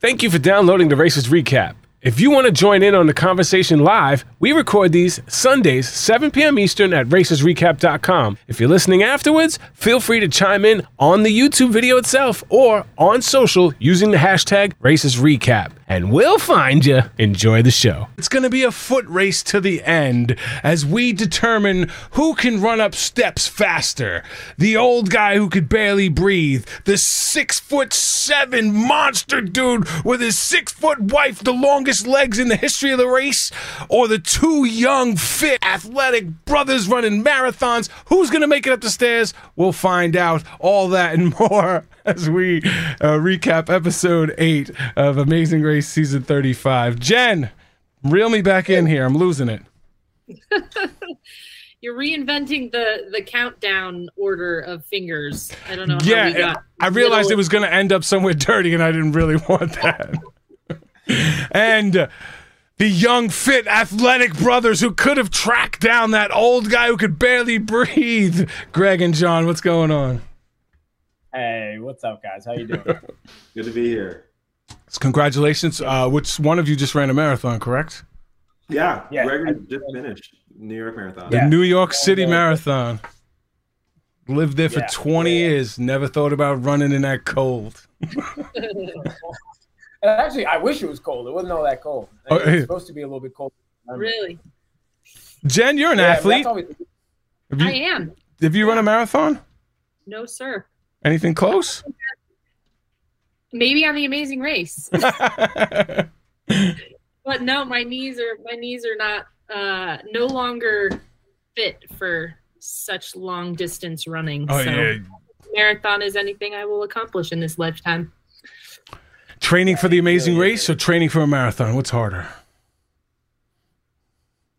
Thank you for downloading the Racers Recap. If you want to join in on the conversation live, we record these Sundays, 7 p.m. Eastern at RacersRecap.com. If you're listening afterwards, feel free to chime in on the YouTube video itself or on social using the hashtag RacersRecap. And we'll find you. Enjoy the show. It's going to be a foot race to the end as we determine who can run up steps faster. The old guy who could barely breathe. The 6'7" monster dude with his 6-foot wife, the longest legs in the history of the race. Or the two young, fit, athletic brothers running marathons. Who's going to make it up the stairs? We'll find out all that and more as we recap episode 8 of Amazing Race season 35. Jen, reel me back in here. I'm losing it. You're reinventing the countdown order of fingers. I don't know how we got. I realized it was going to end up somewhere dirty, and I didn't really want that. And the young, fit, athletic brothers who could have tracked down that old guy who could barely breathe. Greg and John, what's going on? Hey, what's up, guys? How you doing? Good to be here. Congratulations. Which one of you just ran a marathon, correct? Yeah. Gregory just finished New York Marathon. The New York City Marathon. Lived there for 20 years. Never thought about running in that cold. And actually, I wish it was cold. It wasn't all that cold. It was supposed to be a little bit cold. Really? Jen, you're an athlete. I am. Have you run a marathon? No, sir. Anything close? Maybe on the Amazing Race, but no, my knees are not no longer fit for such long distance running. Marathon is anything I will accomplish in this lifetime. Training for the Amazing Race or training for a marathon? What's harder?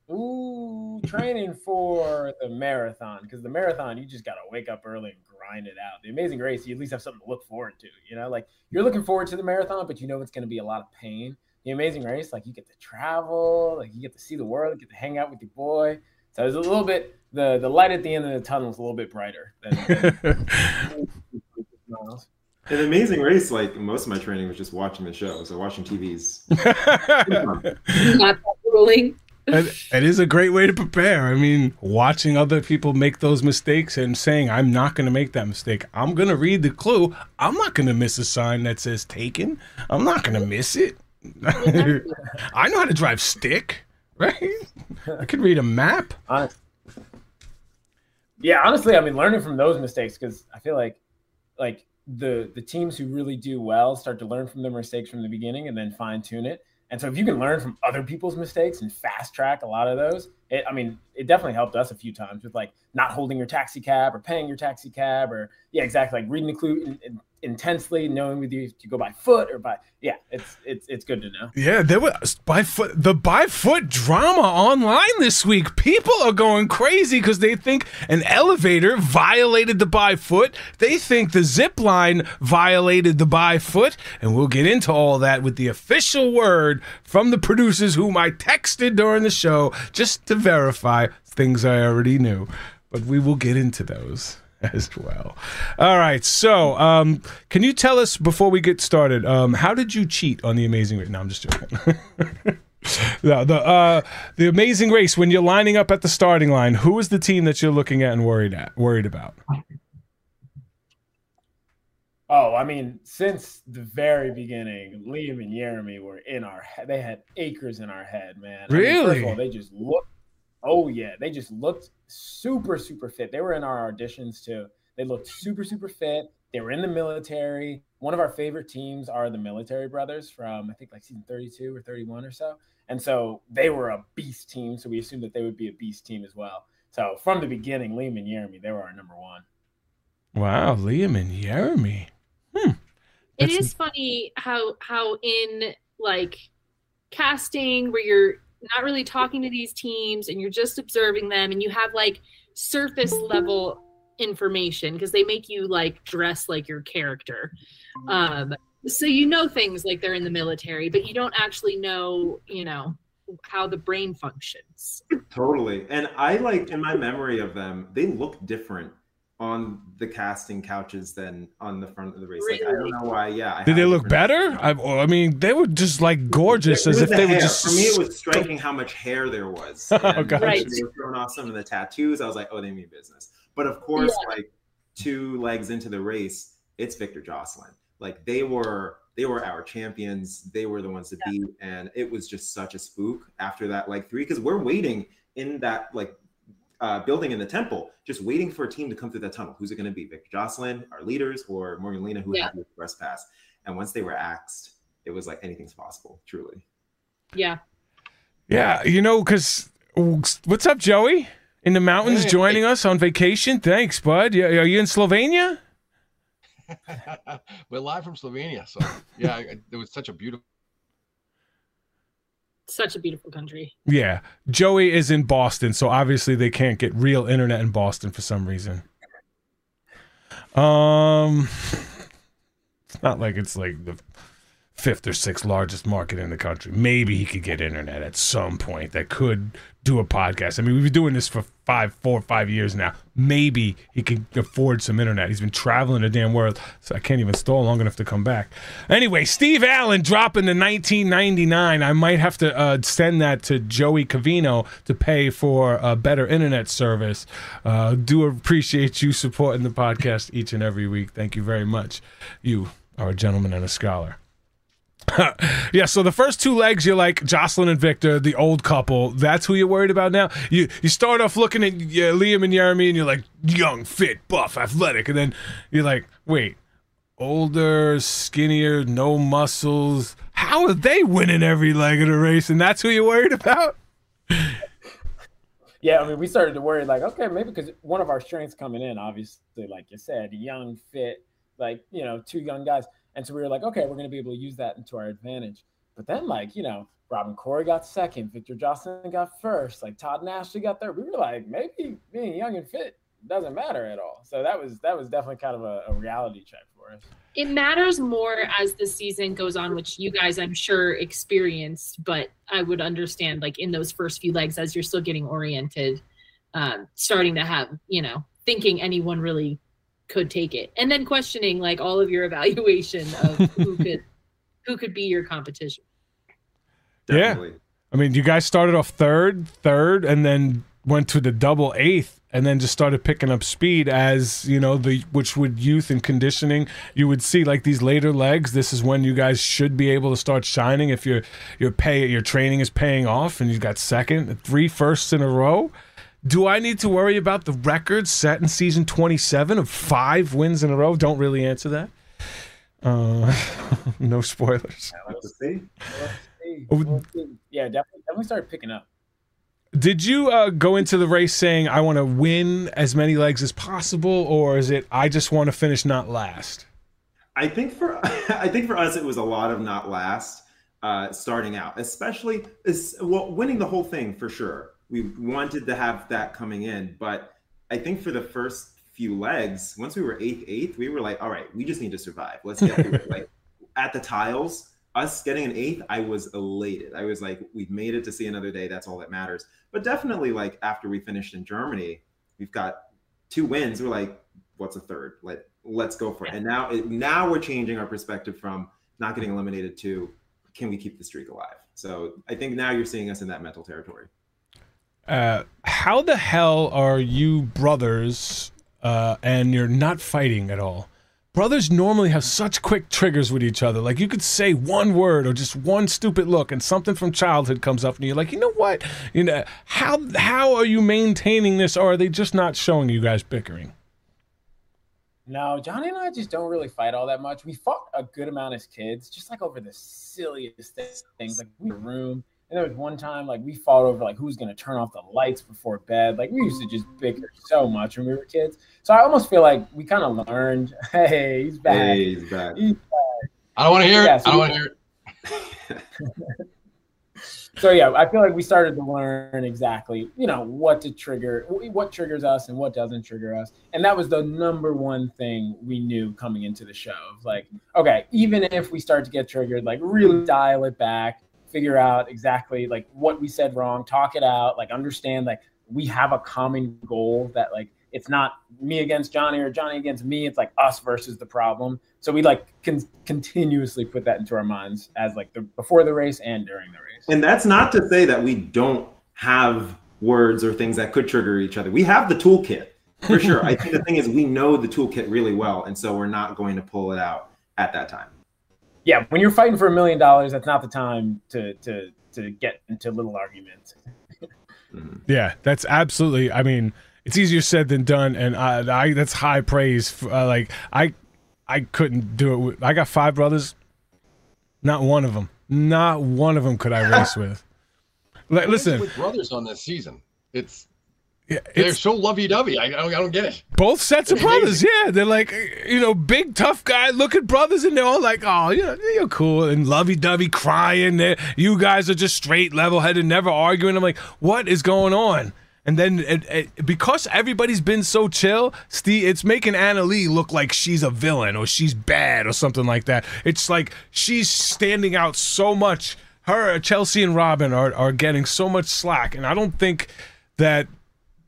Ooh, training for the marathon, because the marathon you just gotta wake up early. Grind it out. The Amazing Race, you at least have something to look forward to. You know, like you're looking forward to the marathon, but you know it's going to be a lot of pain. The Amazing Race, like you get to travel, like you get to see the world, you get to hang out with your boy. So it's a little bit the light at the end of the tunnel is a little bit brighter. An Amazing Race, like most of my training was just watching the show, so watching TVs. Not ruling. It is a great way to prepare. I mean, watching other people make those mistakes and saying, I'm not going to make that mistake. I'm going to read the clue. I'm not going to miss a sign that says taken. I'm not going to miss it. I know how to drive stick, right? I could read a map. Honestly, I mean, learning from those mistakes, because I feel like the teams who really do well start to learn from their mistakes from the beginning and then fine tune it. And so if you can learn from other people's mistakes and fast track a lot of those, it definitely helped us a few times with like not holding your taxi cab or paying your taxi cab or like reading the clue intensely, knowing whether you go by foot or by, it's good to know. Yeah, there was by foot drama online this week. People are going crazy because they think an elevator violated the by foot. They think the zip line violated the by foot. And we'll get into all that with the official word from the producers whom I texted during the show just to verify things I already knew. But we will get into those as well. All right. So, can you tell us before we get started, how did you cheat on the Amazing Race? No, I'm just joking. No, the Amazing Race, when you're lining up at the starting line, who is the team that you're looking at and worried about? Oh, I mean, since the very beginning, Liam and Jeremy were in our head. They had acres in our head, man. Really? I mean, first of all, they just looked. Oh, yeah. They just looked super, super fit. They were in our auditions, too. They looked super, super fit. They were in the military. One of our favorite teams are the military brothers from, I think, like season 32 or 31 or so. And so they were a beast team, so we assumed that they would be a beast team as well. So from the beginning, Liam and Jeremy, they were our number one. Wow, Liam and Jeremy. It is funny how in, like, casting where you're not really talking to these teams and you're just observing them and you have like surface level information because they make you like dress like your character. So you know things like they're in the military, but you don't actually know, how the brain functions. Totally. And I in my memory of them, they look different on the casting couches than on the front of the race. Really? Like, I don't know why. Yeah. Did they look better? I mean, they were just like gorgeous, as if they were just. For me, it was striking how much hair there was. Oh, gosh. Right. They were throwing off some of the tattoos. I was like, oh, they mean business. But of course, yeah. Like 2 legs into the race, it's Victor Jocelyn. Like they were our champions. They were the ones to beat, and it was just such a spook after that like 3, because we're waiting in that like. Building in the temple, just waiting for a team to come through that tunnel. Who's it going to be? Victor Jocelyn, our leaders, or Morgan Lena, who had the express pass? And once they were axed, it was like anything's possible, truly. Yeah. Yeah, you know, because what's up, Joey? In the mountains, joining us on vacation. Thanks, bud. Yeah, are you in Slovenia? We're live from Slovenia. So, yeah, it was such a beautiful country. Yeah. Joey is in Boston, so obviously they can't get real internet in Boston for some reason. It's not like it's like the 5th or 6th largest market in the country. Maybe he could get internet at some point that could do a podcast. I mean, we've been doing this for 4 or 5 years now. Maybe he could afford some internet. He's been traveling the damn world, so I can't even stall long enough to come back. Anyway, Steve Allen dropping the 1999. I might have to send that to Joey Covino to pay for a better internet service. Do appreciate you supporting the podcast each and every week. Thank you very much. You are a gentleman and a scholar. Yeah, so the first 2 legs, you're like Jocelyn and Victor, the old couple. That's who you're worried about now. You start off looking at Liam and Jeremy, and you're like young, fit, buff, athletic, and then you're like, wait, older, skinnier, no muscles. How are they winning every leg of the race? And that's who you're worried about. Yeah, I mean, we started to worry like, okay, maybe because one of our strengths coming in, obviously, like you said, young, fit, like 2 young guys. And so we were like, okay, we're going to be able to use that into our advantage. But then, like, Robin Corey got 2nd. Victor Jocelyn got 1st. Like, Todd Nashley got 3rd. We were like, maybe being young and fit doesn't matter at all. So that was definitely kind of a reality check for us. It matters more as the season goes on, which you guys, I'm sure, experienced. But I would understand, like, in those first few legs, as you're still getting oriented, starting to have, thinking anyone really – could take it, and then questioning like all of your evaluation of who could be your competition. Definitely. Yeah, I mean, you guys started off third, and then went to the double 8th, and then just started picking up speed as which would youth and conditioning. You would see like these later legs. This is when you guys should be able to start shining if your training is paying off, and you got 2nd, 3 firsts in a row. Do I need to worry about the record set in season 27 of 5 wins in a row? Don't really answer that. No spoilers. Yeah, let's see. Yeah, definitely started picking up. Did you go into the race saying, I want to win as many legs as possible, or is it, I just want to finish not last? I think for us, it was a lot of not last starting out, especially winning the whole thing for sure. We wanted to have that coming in, but I think for the first few legs, once we were 8th, we were like, all right, we just need to survive. Let's get through it. Like, at the tiles, us getting an 8th, I was elated. I was like, we've made it to see another day. That's all that matters. But definitely, like, after we finished in Germany, we've got 2 wins. We're like, what's a 3rd? Let's go for it. And now we're changing our perspective from not getting eliminated to, can we keep the streak alive? So I think now you're seeing us in that mental territory. How the hell are you brothers and you're not fighting at all? Brothers normally have such quick triggers with each other. Like, you could say one word or just one stupid look and something from childhood comes up and you're like, what? How are you maintaining this, or are they just not showing you guys bickering? No, Johnny and I just don't really fight all that much. We fought a good amount as kids, just like over the silliest things, like in the room. And there was one time, like, we fought over, like, who's going to turn off the lights before bed. Like, we used to just bicker so much when we were kids. So I almost feel like we kind of learned, hey, he's back. Hey, he's back. He's back. I don't want to hear it. I don't want to hear it. So, yeah, I feel like we started to learn exactly, what to trigger, what triggers us and what doesn't trigger us. And that was the #1 thing we knew coming into the show. Like, okay, even if we start to get triggered, like, really dial it back. Figure out exactly like what we said wrong, talk it out, like understand like we have a common goal that like it's not me against Johnny or Johnny against me. It's like us versus the problem. So we like continuously put that into our minds as like the before the race and during the race. And that's not to say that we don't have words or things that could trigger each other. We have the toolkit for sure. I think the thing is we know the toolkit really well. And so we're not going to pull it out at that time. Yeah. When you're fighting for $1 million, that's not the time to get into little arguments. Yeah, that's absolutely. I mean, it's easier said than done, and I that's high praise. For, like I couldn't do it. I got 5 brothers. Not one of them could I race with. Listen, with brothers on this season, it's yeah, they're so lovey-dovey. I don't get it. Both sets of brothers, yeah, they're like big tough guy looking brothers, and they're all like, oh, you're cool and lovey-dovey, crying. You guys are just straight, level-headed, never arguing. I'm like, what is going on? And then because everybody's been so chill, Steve, it's making Annalee look like she's a villain or she's bad or something like that. It's like she's standing out so much. Her, Chelsea, and Robin are getting so much slack, and I don't think that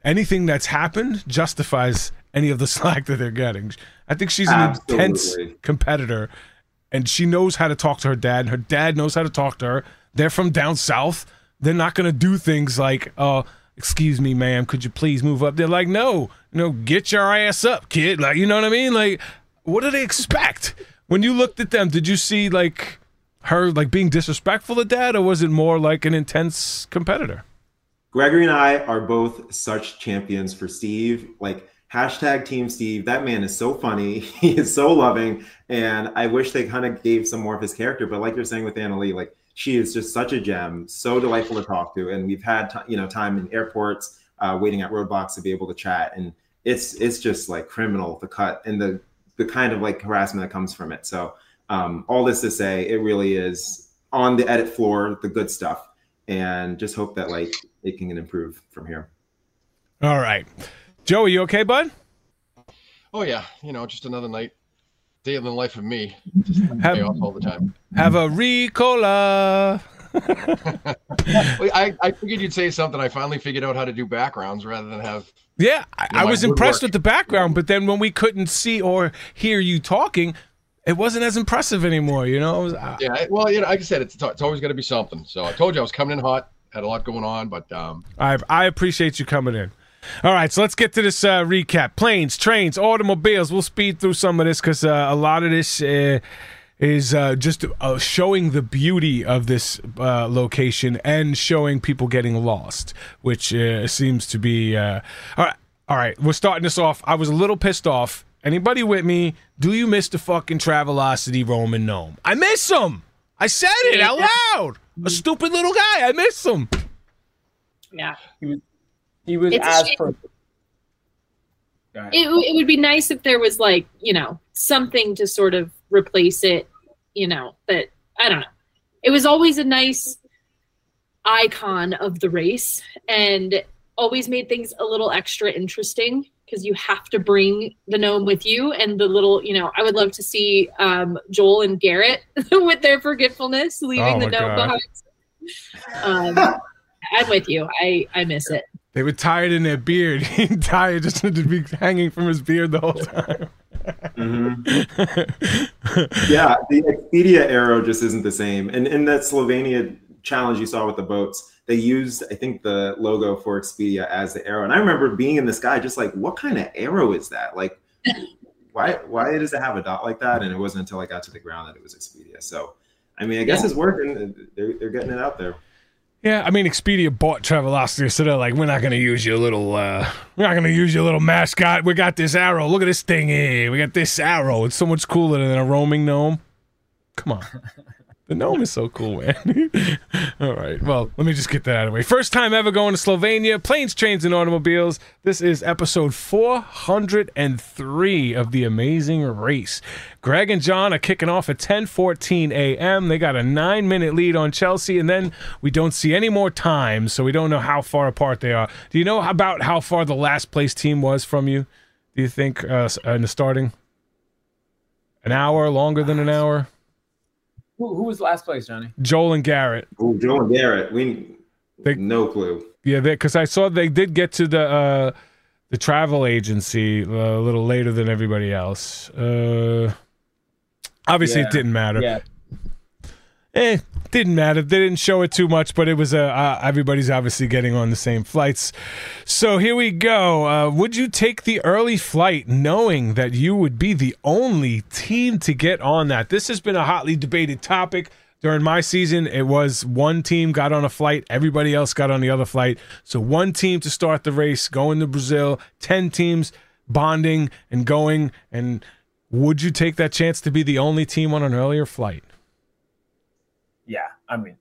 anything that's happened justifies any of the slack that they're getting. I think she's an absolutely intense competitor, and she knows how to talk to her dad, and her dad knows how to talk to her. They're from down south. They're not going to do things like, oh, excuse me, ma'am, could you please move up? They're like, no, get your ass up, kid. Like, you know what I mean? Like, what do they expect? When you looked at them, did you see like her like being disrespectful to dad, or was it more like an intense competitor? Gregory and I are both such champions for Steve. Like, # Team Steve. That man is so funny. He is so loving, and I wish they kind of gave some more of his character. But like you're saying with Annalee, like, she is just such a gem, so delightful to talk to, and we've had time in airports, waiting at roadblocks to be able to chat, and it's just like criminal, the cut and the kind of like harassment that comes from it. So all this to say, it really is on the edit floor, the good stuff, and just hope that like it can improve from here. All right, Joey, you okay, bud? Oh yeah, just another night. Day in the life of me, just pay off all the time. Have a Ricola. I figured you'd say something. I finally figured out how to do backgrounds rather than have. Yeah, I was impressed with the background, but then when we couldn't see or hear you talking, it wasn't as impressive anymore. Yeah. Well, like I said, it's always going to be something. So I told you I was coming in hot. Had a lot going on, but I appreciate you coming in. All right, so let's get to this recap. Planes, trains, automobiles. We'll speed through some of this because a lot of this is just showing the beauty of this location and showing people getting lost, which seems to be... All right, we're starting this off. I was a little pissed off. Anybody with me? Do you miss the fucking Travelocity Roman gnome? I miss him! I said it out loud! A stupid little guy, I miss him! Yeah. He was as perfect. It would be nice if there was like, something to sort of replace it, but I don't know. It was always a nice icon of the race and always made things a little extra interesting because you have to bring the gnome with you and the little, I would love to see Joel and Garrett with their forgetfulness, leaving the gnome behind. I'm with you. I miss it. They were tied in their beard. He tied just to be hanging from his beard the whole time. Mm-hmm. Yeah, the Expedia arrow just isn't the same. And in that Slovenia challenge you saw with the boats, they used, I think, the logo for Expedia as the arrow. And I remember being in the sky just like, what kind of arrow is that? Like, why does it have a dot like that? And it wasn't until I got to the ground that it was Expedia. So, I mean, I guess it's working. They're getting it out there. Yeah, I mean, Expedia bought Travelocity, so they're like, we're not gonna use your little mascot. We got this arrow. Look at this thing here. We got this arrow. It's so much cooler than a roaming gnome. Come on, the gnome is so cool, man. All right, well, let me just get that out of the way. First time ever going to Slovenia. Planes, Trains, and Automobiles. This is episode 403 of the Amazing Race. Greg and John are kicking off at 10:14 a.m. They got a 9-minute lead on Chelsea, and then we don't see any more time, so we don't know how far apart they are. Do you know about how far the last place team was from you? Do you think in the starting? An hour, longer than an hour? Who was last place, Johnny? Joel and Garrett. Oh, Joel and Garrett. No clue. Yeah, because I saw they did get to the travel agency a little later than everybody else. Obviously, it didn't matter. Yeah. Didn't matter. They didn't show it too much, but it was everybody's obviously getting on the same flights. So here we go. Would you take the early flight knowing that you would be the only team to get on that? This has been a hotly debated topic. During my season, it was one team got on a flight. Everybody else got on the other flight. So one team to start the race, going to Brazil, 10 teams bonding and going. And would you take that chance to be the only team on an earlier flight? Yeah, I mean,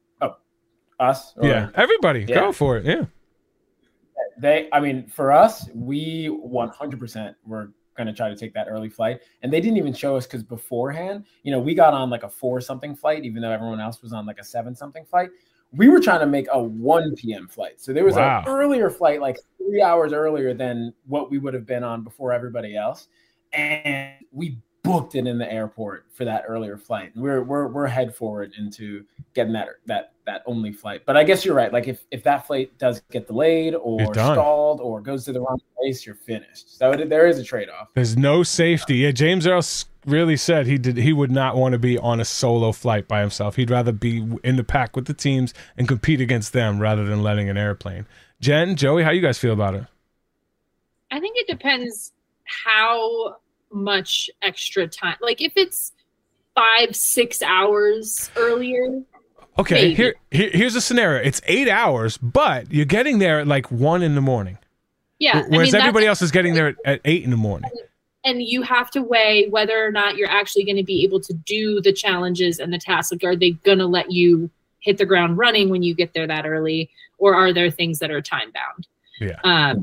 us? Or, yeah, everybody. Yeah. Go for it, yeah. I mean, for us, we 100% were going to try to take that early flight, and they didn't even show us because beforehand, you know, we got on like a 4-something flight, even though everyone else was on like a 7-something flight. We were trying to make a 1 p.m. flight, so there was an earlier flight, like 3 hours earlier than what we would have been on before everybody else, and we booked it in the airport for that earlier flight. We're head forward into getting that only flight. But I guess you're right. Like if that flight does get delayed or stalled or goes to the wrong place, you're finished. So there is a trade-off. There's no safety. Yeah, James Earl really said he would not want to be on a solo flight by himself. He'd rather be in the pack with the teams and compete against them rather than letting an airplane. Jen, Joey, how you guys feel about it? I think it depends how much extra time. Like if it's 5-6 hours earlier. Okay, here's a scenario. It's 8 hours, but you're getting there at like 1 in the morning. Yeah. Whereas everybody else is getting there at 8 in the morning. And you have to weigh whether or not you're actually going to be able to do the challenges and the tasks. Like, are they going to let you hit the ground running when you get there that early? Or are there things that are time bound? Yeah.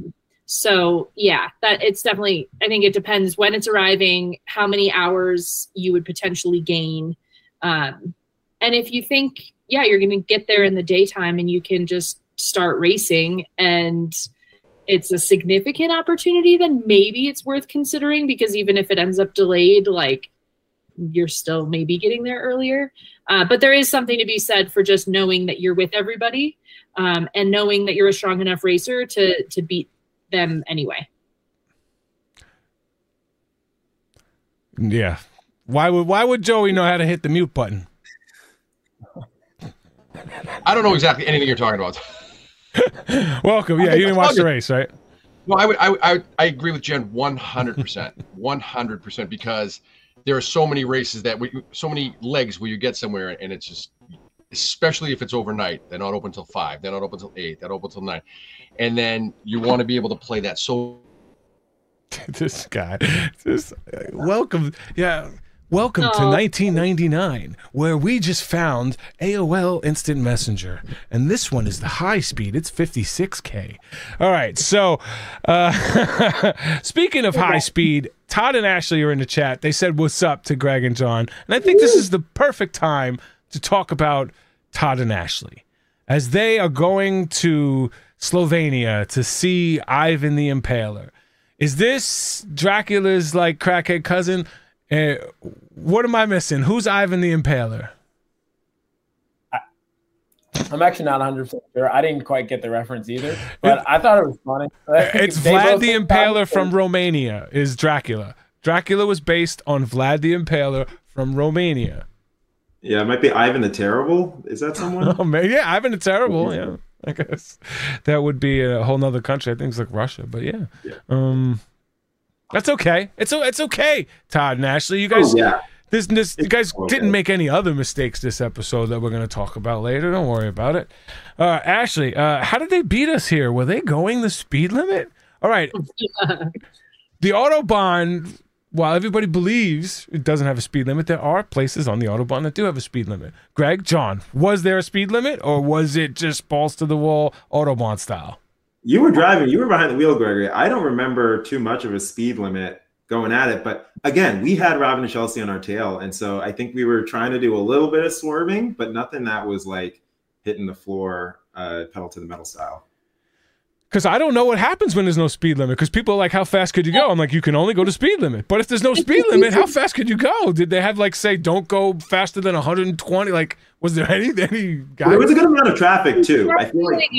So yeah, that it's definitely, I think it depends when it's arriving, how many hours you would potentially gain. And if you think, yeah, you're going to get there in the daytime and you can just start racing and it's a significant opportunity, then maybe it's worth considering, because even if it ends up delayed, like you're still maybe getting there earlier. But there is something to be said for just knowing that you're with everybody, and knowing that you're a strong enough racer to beat them anyway. Yeah. Why would Joey know how to hit the mute button? I don't know exactly anything you're talking about. Welcome. Yeah, you didn't watch the race, right? No, I agree with Jen 100%. 100%, because there are so many races so many legs where you get somewhere and it's just, especially if it's overnight, they're not open till 5, they're not open till 8, they're not open till 9. And then you want to be able to play that. So this guy, welcome. Yeah. Welcome to 1999, where we just found AOL Instant Messenger. And this one is the high speed. It's 56K. All right. So speaking of high speed, Todd and Ashley are in the chat. They said, what's up to Greg and John. And I think this is the perfect time to talk about Todd and Ashley, as they are going to Slovenia to see Ivan the Impaler. Is this Dracula's like crackhead cousin? What am I missing? Who's Ivan the Impaler? I'm actually not 100% sure. I didn't quite get the reference either, but I thought it was funny. It's Vlad the Impaler from Romania is Dracula. Dracula was based on Vlad the Impaler from Romania. Yeah, it might be Ivan the Terrible. Is that someone? Oh, man. Yeah, Ivan the Terrible. Yeah, I guess that would be a whole nother country. I think it's like Russia, but yeah. That's okay. It's okay, Todd and Ashley. You guys, you guys didn't make any other mistakes this episode that we're going to talk about later. Don't worry about it. Ashley, how did they beat us here? Were they going the speed limit? All right. The Autobahn, while everybody believes it doesn't have a speed limit, there are places on the Autobahn that do have a speed limit. Greg, John, was there a speed limit, or was it just balls to the wall Autobahn style? You were driving. You were behind the wheel, Gregory. I don't remember too much of a speed limit going at it. But, again, we had Robin and Chelsea on our tail, and so I think we were trying to do a little bit of swerving, but nothing that was, like, hitting the floor pedal to the metal style. Because I don't know what happens when there's no speed limit. Because people are like, how fast could you go? I'm like, you can only go to speed limit. But if there's no speed limit, how fast could you go? Did they have, like, say, don't go faster than 120? Like, was there any guidance? There was a good amount of traffic, too. I feel like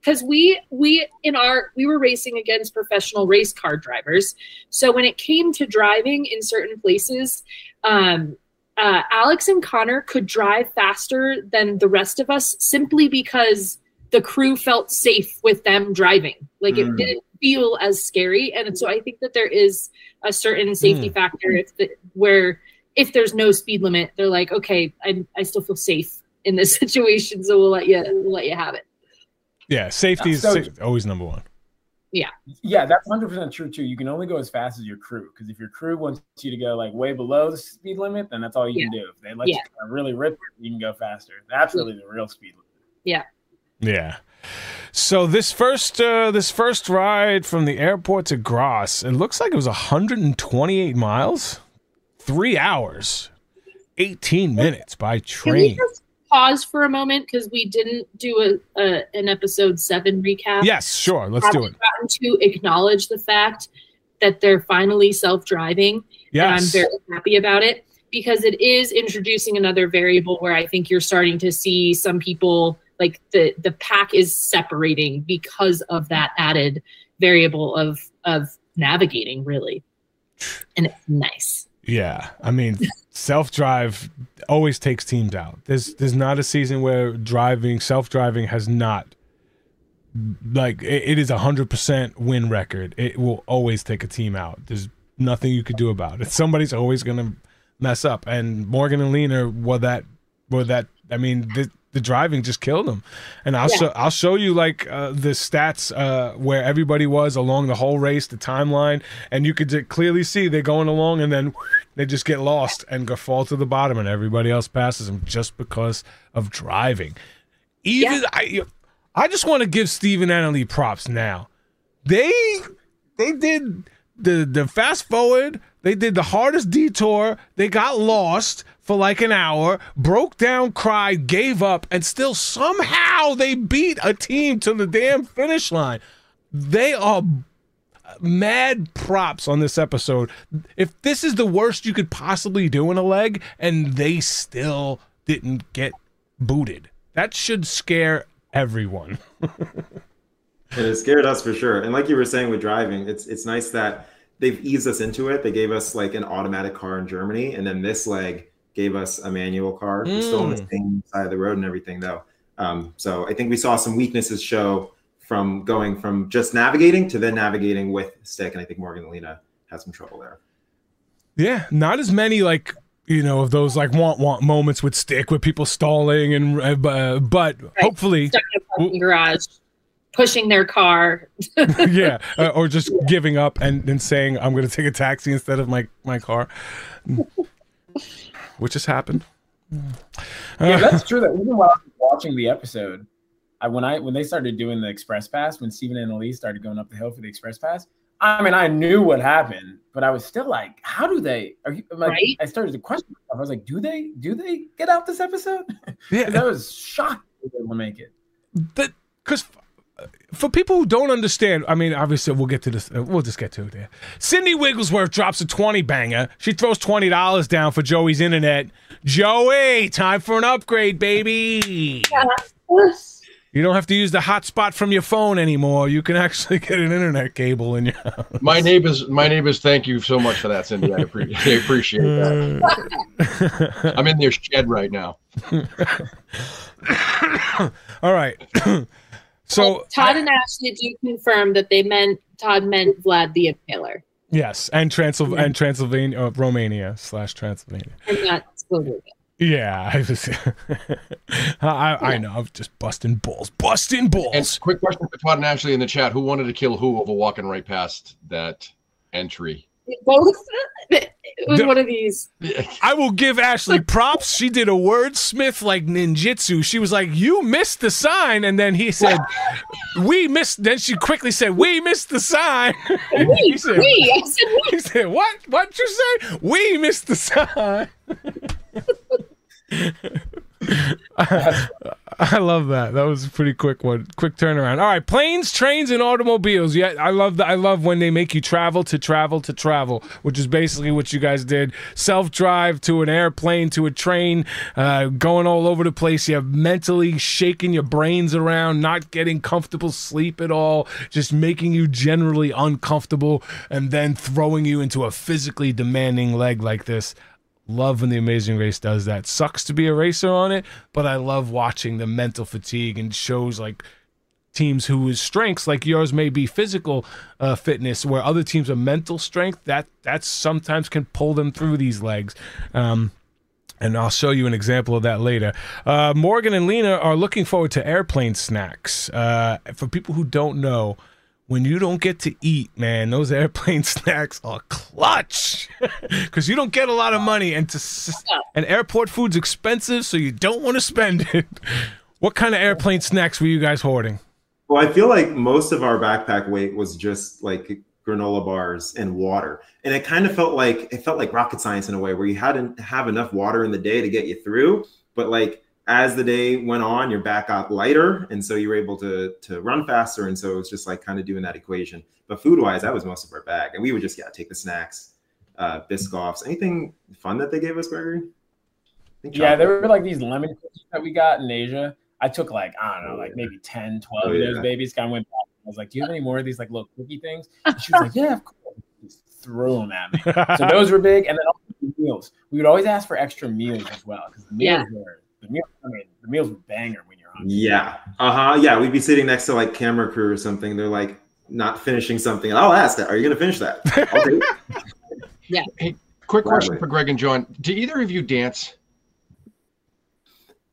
because we were racing against professional race car drivers. So when it came to driving in certain places, Alex and Connor could drive faster than the rest of us simply because the crew felt safe with them driving. Like it didn't feel as scary. And so I think that there is a certain safety factor if there's no speed limit, they're like, okay, I still feel safe in this situation. So we'll let you have it. Yeah. Safety is always number one. Yeah. Yeah. That's 100% true too. You can only go as fast as your crew. Cause if your crew wants you to go like way below the speed limit, then that's all you can do. If they let you really rip it, you can go faster. That's really the real speed limit. Yeah. Yeah. So this first ride from the airport to Graz, it looks like it was 128 miles, 3 hours, 18 minutes by train. Can we just pause for a moment because we didn't do an episode 7 recap? Yes, sure. Let's do it. Gotten to acknowledge the fact that they're finally self-driving. Yes. And I'm very happy about it because it is introducing another variable where I think you're starting to see some people – like the pack is separating because of that added variable of navigating, really. And it's nice. Yeah. I mean, self-drive always takes teams out. There's not a season where self-driving has not, like, it is 100% win record. It will always take a team out. There's nothing you could do about it. Somebody's always going to mess up. And Morgan and Lena the driving just killed them. And I'll show you like the stats where everybody was along the whole race, the timeline, and you could clearly see they're going along and then they just get lost and go fall to the bottom and everybody else passes them just because of driving. I just want to give Steve and Annalie props now. They did the fast forward, they did the hardest detour, they got lost for like an hour, broke down, cried, gave up, and still somehow they beat a team to the damn finish line. They are mad props on this episode. If this is the worst you could possibly do in a leg, and they still didn't get booted, that should scare everyone. It scared us for sure. And like you were saying with driving, it's nice that they've eased us into it. They gave us like an automatic car in Germany, and then this leg gave us a manual car. We're still on the same side of the road and everything, though. So I think we saw some weaknesses show from going from just navigating to then navigating with stick. And I think Morgan and Lena had some trouble there. Yeah, not as many like, you know, of those like want moments with stick with people stalling and but right. Hopefully stuck in a parking garage. Pushing their car. Yeah, or just giving up and saying, I'm going to take a taxi instead of my car. Which has happened. Yeah, that's true. That even while I was watching the episode, when they started doing the express pass, when Steven and Elise started going up the hill for the express pass, I mean, I knew what happened, but I was still like, how do they? Right? I started to question myself. I was like, do they get out this episode? Yeah, I was shocked they were able to make it. Because for people who don't understand, I mean, obviously, we'll get to this. We'll just get to it there. Sydney Wigglesworth drops a 20 banger. She throws $20 down for Joey's internet. Joey, time for an upgrade, baby. Yeah. You don't have to use the hotspot from your phone anymore. You can actually get an internet cable in your house. My neighbors, thank you so much for that, Cindy. They appreciate that. I'm in their shed right now. All right. So Todd and Ashley do confirm that Todd meant Vlad the Impaler. Yes, and Transylvania, Romania/Transylvania. And not Slovenia. Yeah, I know. I'm just busting balls. And quick question for Todd and Ashley in the chat: who wanted to kill who over walking right past that entry? Both. It was one of these. I will give Ashley props. She did a wordsmith like ninjutsu. She was like, you missed the sign. And then he said, we missed. Then she quickly said, we missed the sign. I said, we. He said, what? What'd you say? We missed the sign. I love that. That was a pretty quick one. Quick turnaround. All right, planes, trains, and automobiles. Yeah, I love that. I love when they make you travel, which is basically what you guys did. Self-drive to an airplane, to a train, going all over the place. You have mentally shaking your brains around, not getting comfortable sleep at all, just making you generally uncomfortable, and then throwing you into a physically demanding leg like this. Love when the Amazing Race does that. Sucks to be a racer on it, but I love watching the mental fatigue and shows like teams whose strengths, like yours, may be physical fitness, where other teams are mental strength. That sometimes can pull them through these legs. And I'll show you an example of that later. Morgan and Lena are looking forward to airplane snacks. For people who don't know, when you don't get to eat, man, those airplane snacks are clutch because you don't get a lot of money, and airport food's expensive, so you don't want to spend it. What kind of airplane snacks were you guys hoarding? Well, I feel like most of our backpack weight was just like granola bars and water, and it kind of felt like rocket science in a way, where you hadn't have enough water in the day to get you through, but like as the day went on, your back got lighter, and so you were able to run faster, and so it was just like kind of doing that equation. But food-wise, that was most of our bag, and we would just take the snacks, Biscoffs, anything fun that they gave us, Gregory? Yeah, there were like these lemon that we got in Asia. I took like, I don't know, like maybe 10, 12 of those babies. Kind of went back. I was like, do you have any more of these like little cookie things? And she was like, yeah, of course. Just threw them at me. So those were big, and then also meals. We would always ask for extra meals as well, because the meals were. The meals were banger when you're on. Yeah. Yeah. We'd be sitting next to like camera crew or something. They're like not finishing something. I'll ask that. Are you going to finish that? Yeah. Hey, quick question for Greg and John. Do either of you dance?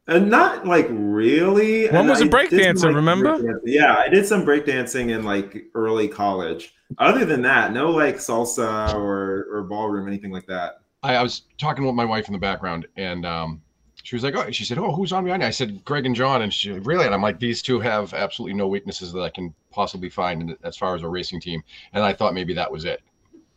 Not like really. One was a break dancer, remember? Yeah. I did some break dancing in like early college. Other than that, no like salsa or ballroom, anything like that. I was talking with my wife in the background, and, she was like, oh, she said, oh, who's on behind you? I said, Greg and John. And she really, and I'm like, these two have absolutely no weaknesses that I can possibly find as far as a racing team. And I thought maybe that was it,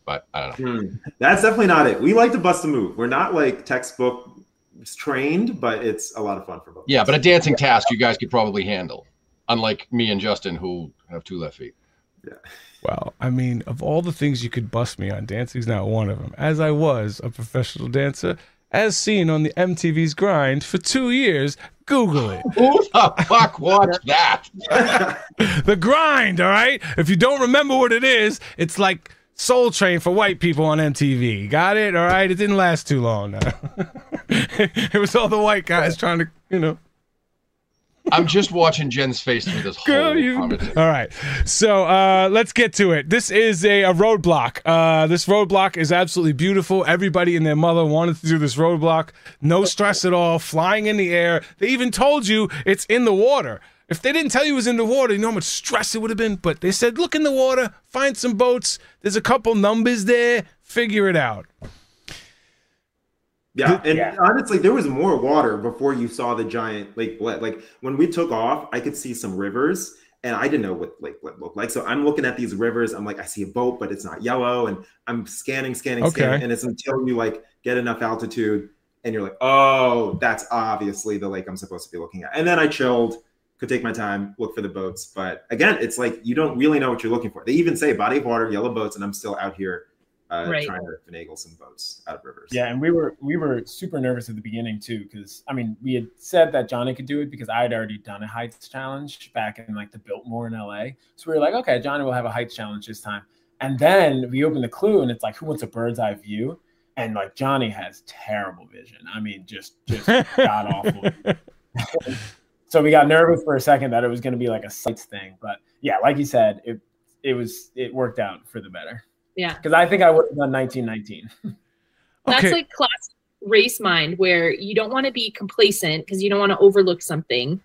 but I don't know. That's definitely not it. We like to bust a move. We're not like textbook trained, but it's a lot of fun for both. Yeah, but a dancing task you guys could probably handle, unlike me and Justin, who have two left feet. Yeah. Well, I mean, of all the things you could bust me on, dancing's not one of them. As I was a professional dancer, as seen on the MTV's Grind for 2 years, Google it. Who the fuck watched that? The Grind, all right? If you don't remember what it is, it's like Soul Train for white people on MTV. Got it? All right? It didn't last too long. It was all the white guys trying to, you know. I'm just watching Jen's face through this whole commentary. All right. So let's get to it. This is a roadblock. This roadblock is absolutely beautiful. Everybody and their mother wanted to do this roadblock. No stress at all. Flying in the air. They even told you it's in the water. If they didn't tell you it was in the water, you know how much stress it would have been. But they said, look in the water. Find some boats. There's a couple numbers there. Figure it out. Yeah, and honestly, there was more water before you saw the giant Lake Blood. Like, when we took off, I could see some rivers, and I didn't know what Lake Blood looked like. So I'm looking at these rivers. I'm like, I see a boat, but it's not yellow. And I'm scanning. And it's until you, like, get enough altitude, and you're like, oh, that's obviously the lake I'm supposed to be looking at. And then I chilled, could take my time, look for the boats. But, again, it's like you don't really know what you're looking for. They even say body of water, yellow boats, and I'm still out here. Trying to finagle some boats out of rivers. Yeah, and we were super nervous at the beginning too, because I mean, we had said that Johnny could do it because I had already done a heights challenge back in like the Biltmore in LA. So we were like, okay, Johnny will have a heights challenge this time. And then we opened the clue, and it's like, who wants a bird's eye view? And like Johnny has terrible vision. I mean, just god awful. So we got nervous for a second that it was going to be like a sights thing, but yeah, like you said, it worked out for the better. Yeah, because I think I would have done 1919. That's like classic race mind, where you don't want to be complacent because you don't want to overlook something,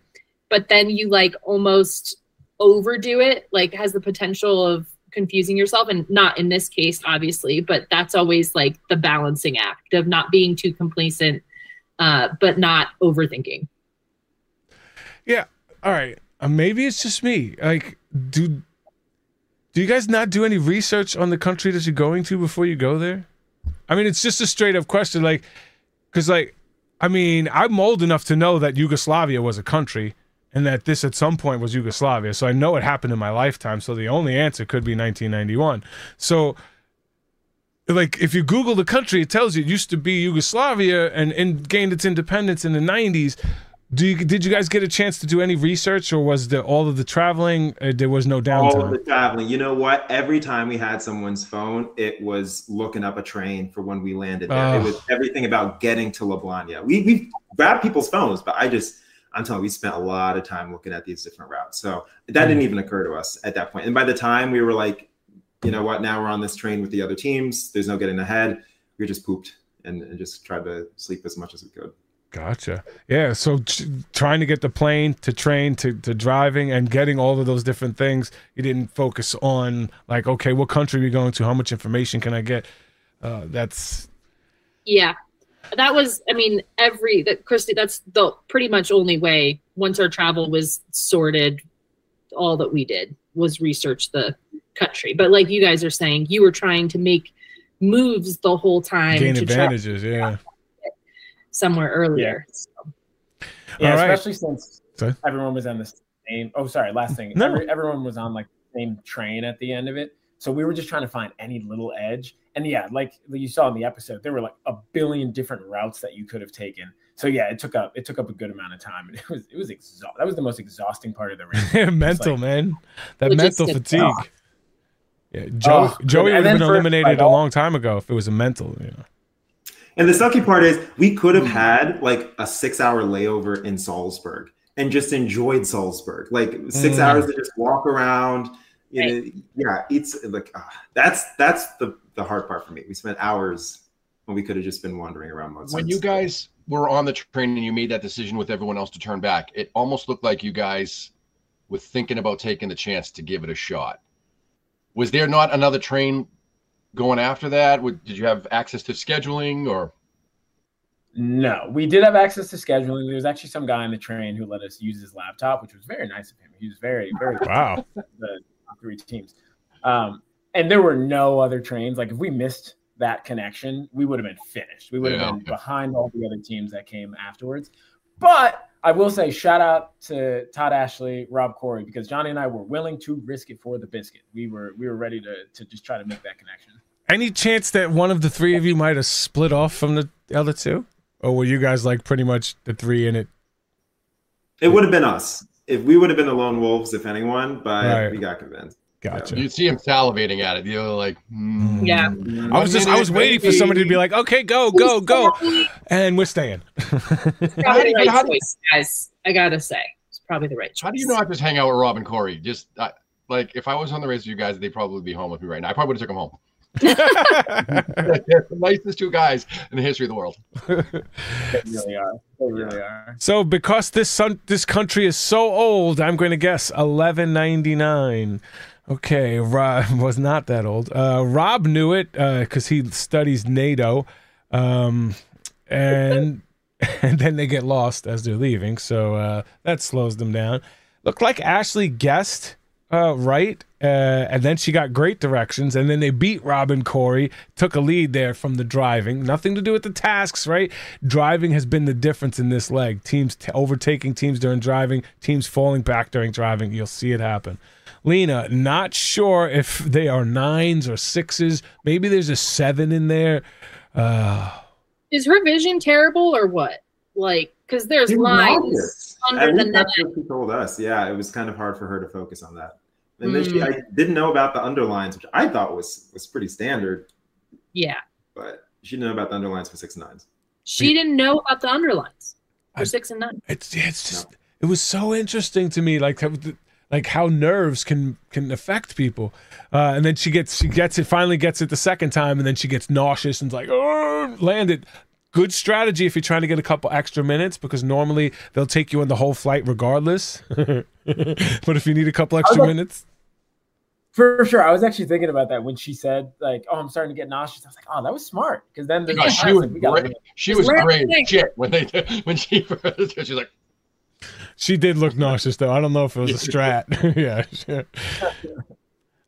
but then you like almost overdo it. Like, has the potential of confusing yourself, and not in this case, obviously. But that's always like the balancing act of not being too complacent, but not overthinking. Yeah. All right. Maybe it's just me. Like, do you guys not do any research on the country that you're going to before you go there? I mean, it's just a straight up question. Like, cause like I mean, I'm old enough to know that Yugoslavia was a country and that this at some point was Yugoslavia. So I know it happened in my lifetime. So the only answer could be 1991. So, like, if you Google the country, it tells you it used to be Yugoslavia and gained its independence in the 90s. Did you guys get a chance to do any research, or was there all of the traveling? There was no downtime. All of the traveling. You know what? Every time we had someone's phone, it was looking up a train for when we landed there. It was everything about getting to Ljubljana. We grabbed people's phones, but I'm telling you, we spent a lot of time looking at these different routes. So that didn't even occur to us at that point. And by the time we were like, you know what? Now we're on this train with the other teams. There's no getting ahead. We just pooped and just tried to sleep as much as we could. Gotcha. Yeah. So trying to get the plane to train to driving and getting all of those different things, you didn't focus on like, okay, what country are we going to? How much information can I get? Yeah, that was, I mean, Christy, that's the pretty much only way. Once our travel was sorted, all that we did was research the country. But like you guys are saying, you were trying to make moves the whole time. Gain advantages. Yeah. Somewhere earlier. Yeah, so. Yeah, right. Especially since everyone was on the same. Oh, sorry. Last thing. No. Everyone was on like the same train at the end of it. So we were just trying to find any little edge. And yeah, like you saw in the episode, there were like a billion different routes that you could have taken. So yeah, it took up a good amount of time, and it was exhausting. That was the most exhausting part of the race. Mental, like, man. That mental fatigue. Oh. Yeah, Joey would have been eliminated a long time ago if it was a mental. You know. And the sucky part is we could have had like a 6-hour layover in Salzburg and just enjoyed Salzburg. Like 6 hours to just walk around. You know, right. Yeah, it's like that's the hard part for me. We spent hours when we could have just been wandering around. When you guys were on the train and you made that decision with everyone else to turn back, it almost looked like you guys were thinking about taking the chance to give it a shot. Was there not another train going after that? Did you have access to scheduling or? No, we did have access to scheduling. There was actually some guy on the train who let us use his laptop, which was very nice of him. He was very, very wow. The three teams. And there were no other trains. Like if we missed that connection, we would have been finished. We would have been behind all the other teams that came afterwards. But I will say shout out to Todd Ashley, Rob Corey, because Johnny and I were willing to risk it for the biscuit. We were ready to just try to make that connection. Any chance that one of the three of you might have split off from the other two? Or were you guys like pretty much the three in it? It would have been us. If we would have been the lone wolves, if anyone, but right. We got convinced. Gotcha. You see him salivating at it. You're like, yeah. I was waiting for somebody to be like, okay, go. And we're staying. It's probably the right choice, guys. I gotta say, it's probably the right choice. How do you not just hang out with Rob and Corey? Just like if I was on the race with you guys, they'd probably be home with me right now. I probably would have took them home. They're the nicest two guys in the history of the world. They really are. So because this country is so old, I'm going to guess 1199. Okay, Rob was not that old. Rob knew it because he studies NATO, and then they get lost as they're leaving, so that slows them down. Looked like Ashley guessed right, and then she got great directions, and then they beat Rob and Corey, took a lead there from the driving. Nothing to do with the tasks, right? Driving has been the difference in this leg. Teams overtaking teams during driving, teams falling back during driving. You'll see it happen. Lena, not sure if they are 9s or 6s. Maybe there's a 7 in there. Is her vision terrible or what? Like, because there's lines under the net. That's what she told us. Yeah, it was kind of hard for her to focus on that. And then I didn't know about the underlines, which I thought was pretty standard. Yeah. But she didn't know about the underlines for 6 and 9s. She didn't know about the underlines for 6 and 9. It's just, it was so interesting to me. Like how nerves can affect people, and then she finally gets it the second time, and then she gets nauseous and's like, oh, landed. Good strategy if you're trying to get a couple extra minutes, because normally they'll take you on the whole flight regardless. But if you need a couple extra minutes, for sure. I was actually thinking about that when she said like, "Oh, I'm starting to get nauseous." I was like, "Oh, that was smart," because then she was great when she first. She's like. She did look nauseous, though. I don't know if it was a strat. Yeah.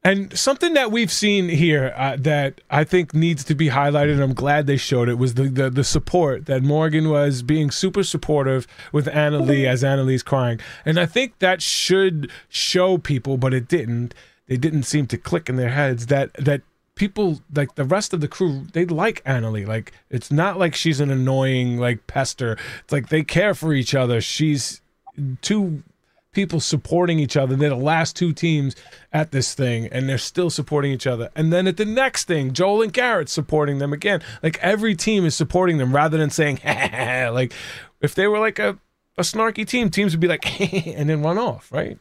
And something that we've seen here that I think needs to be highlighted, and I'm glad they showed it, was the support that Morgan was being super supportive with Annalie as Annalie's crying. And I think that should show people, but it didn't. They didn't seem to click in their heads that people, like the rest of the crew, they like Annalie. Like, it's not like she's an annoying, like, pester. It's like they care for each other. She's too... people supporting each other. They're the last two teams at this thing, and they're still supporting each other. And then at the next thing, Joel and Garrett supporting them again. Like, every team is supporting them rather than saying, ha. Like, if they were like a snarky team, teams would be like, ha, and then run off, right?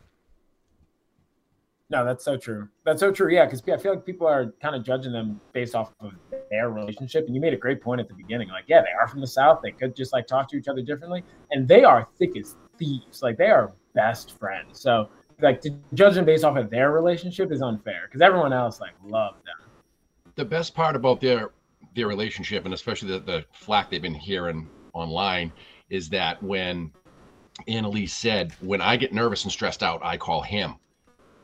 No, that's so true. That's so true, yeah, because I feel like people are kind of judging them based off of their relationship. And you made a great point at the beginning. Like, yeah, they are from the South. They could just, like, talk to each other differently. And they are thick as thieves. Like, they are best friends. So, like, to judge them based off of their relationship is unfair because everyone else, like, loved them. The best part about their relationship, and especially the flack they've been hearing online, is that when Annalie said, when I get nervous and stressed out, I call him.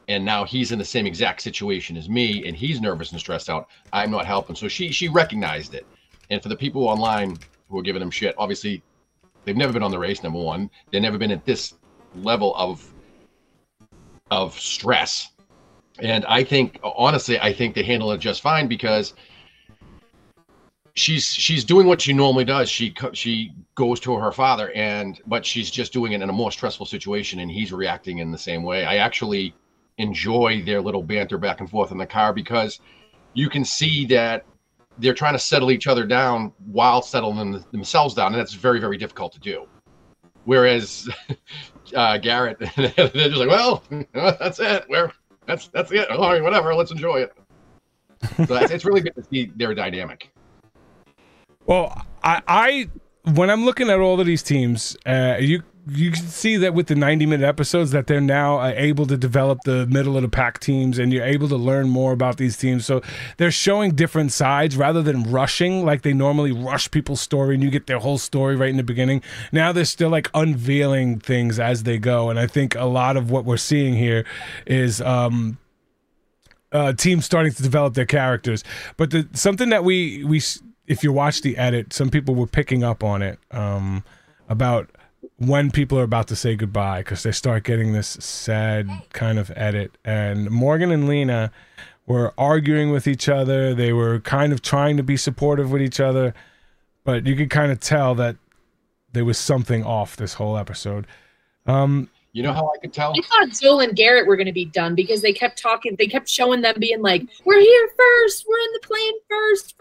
And now he's in the same exact situation as me, and he's nervous and stressed out. I'm not helping. So she recognized it. And for the people online who are giving him shit, obviously they've never been on the race, number one. They've never been at this level of stress, and I think, honestly, I think they handle it just fine because she's doing what she normally does. She goes to her father, but she's just doing it in a more stressful situation, and he's reacting in the same way. I actually enjoy their little banter back and forth in the car because you can see that they're trying to settle each other down while settling themselves down, and that's very, very difficult to do. Whereas Garrett, they're just like, well, that's it. That's it. All right, whatever. Let's enjoy it. So it's really good to see their dynamic. Well, I when I'm looking at all of these teams, you can see that with the 90-minute episodes that they're now able to develop the middle-of-the-pack teams, and you're able to learn more about these teams. So they're showing different sides rather than rushing, like they normally rush people's story, and you get their whole story right in the beginning. Now they're still, like, unveiling things as they go, and I think a lot of what we're seeing here is teams starting to develop their characters. But something that we if you watch the edit, some people were picking up on it about when people are about to say goodbye, because they start getting this sad kind of edit. And Morgan and Lena were arguing with each other. They were kind of trying to be supportive with each other, but you could kind of tell that there was something off this whole episode. You know how I could tell? I thought Joel and Garrett were going to be done because they kept talking. They kept showing them being like, we're here first. We're in the plane first.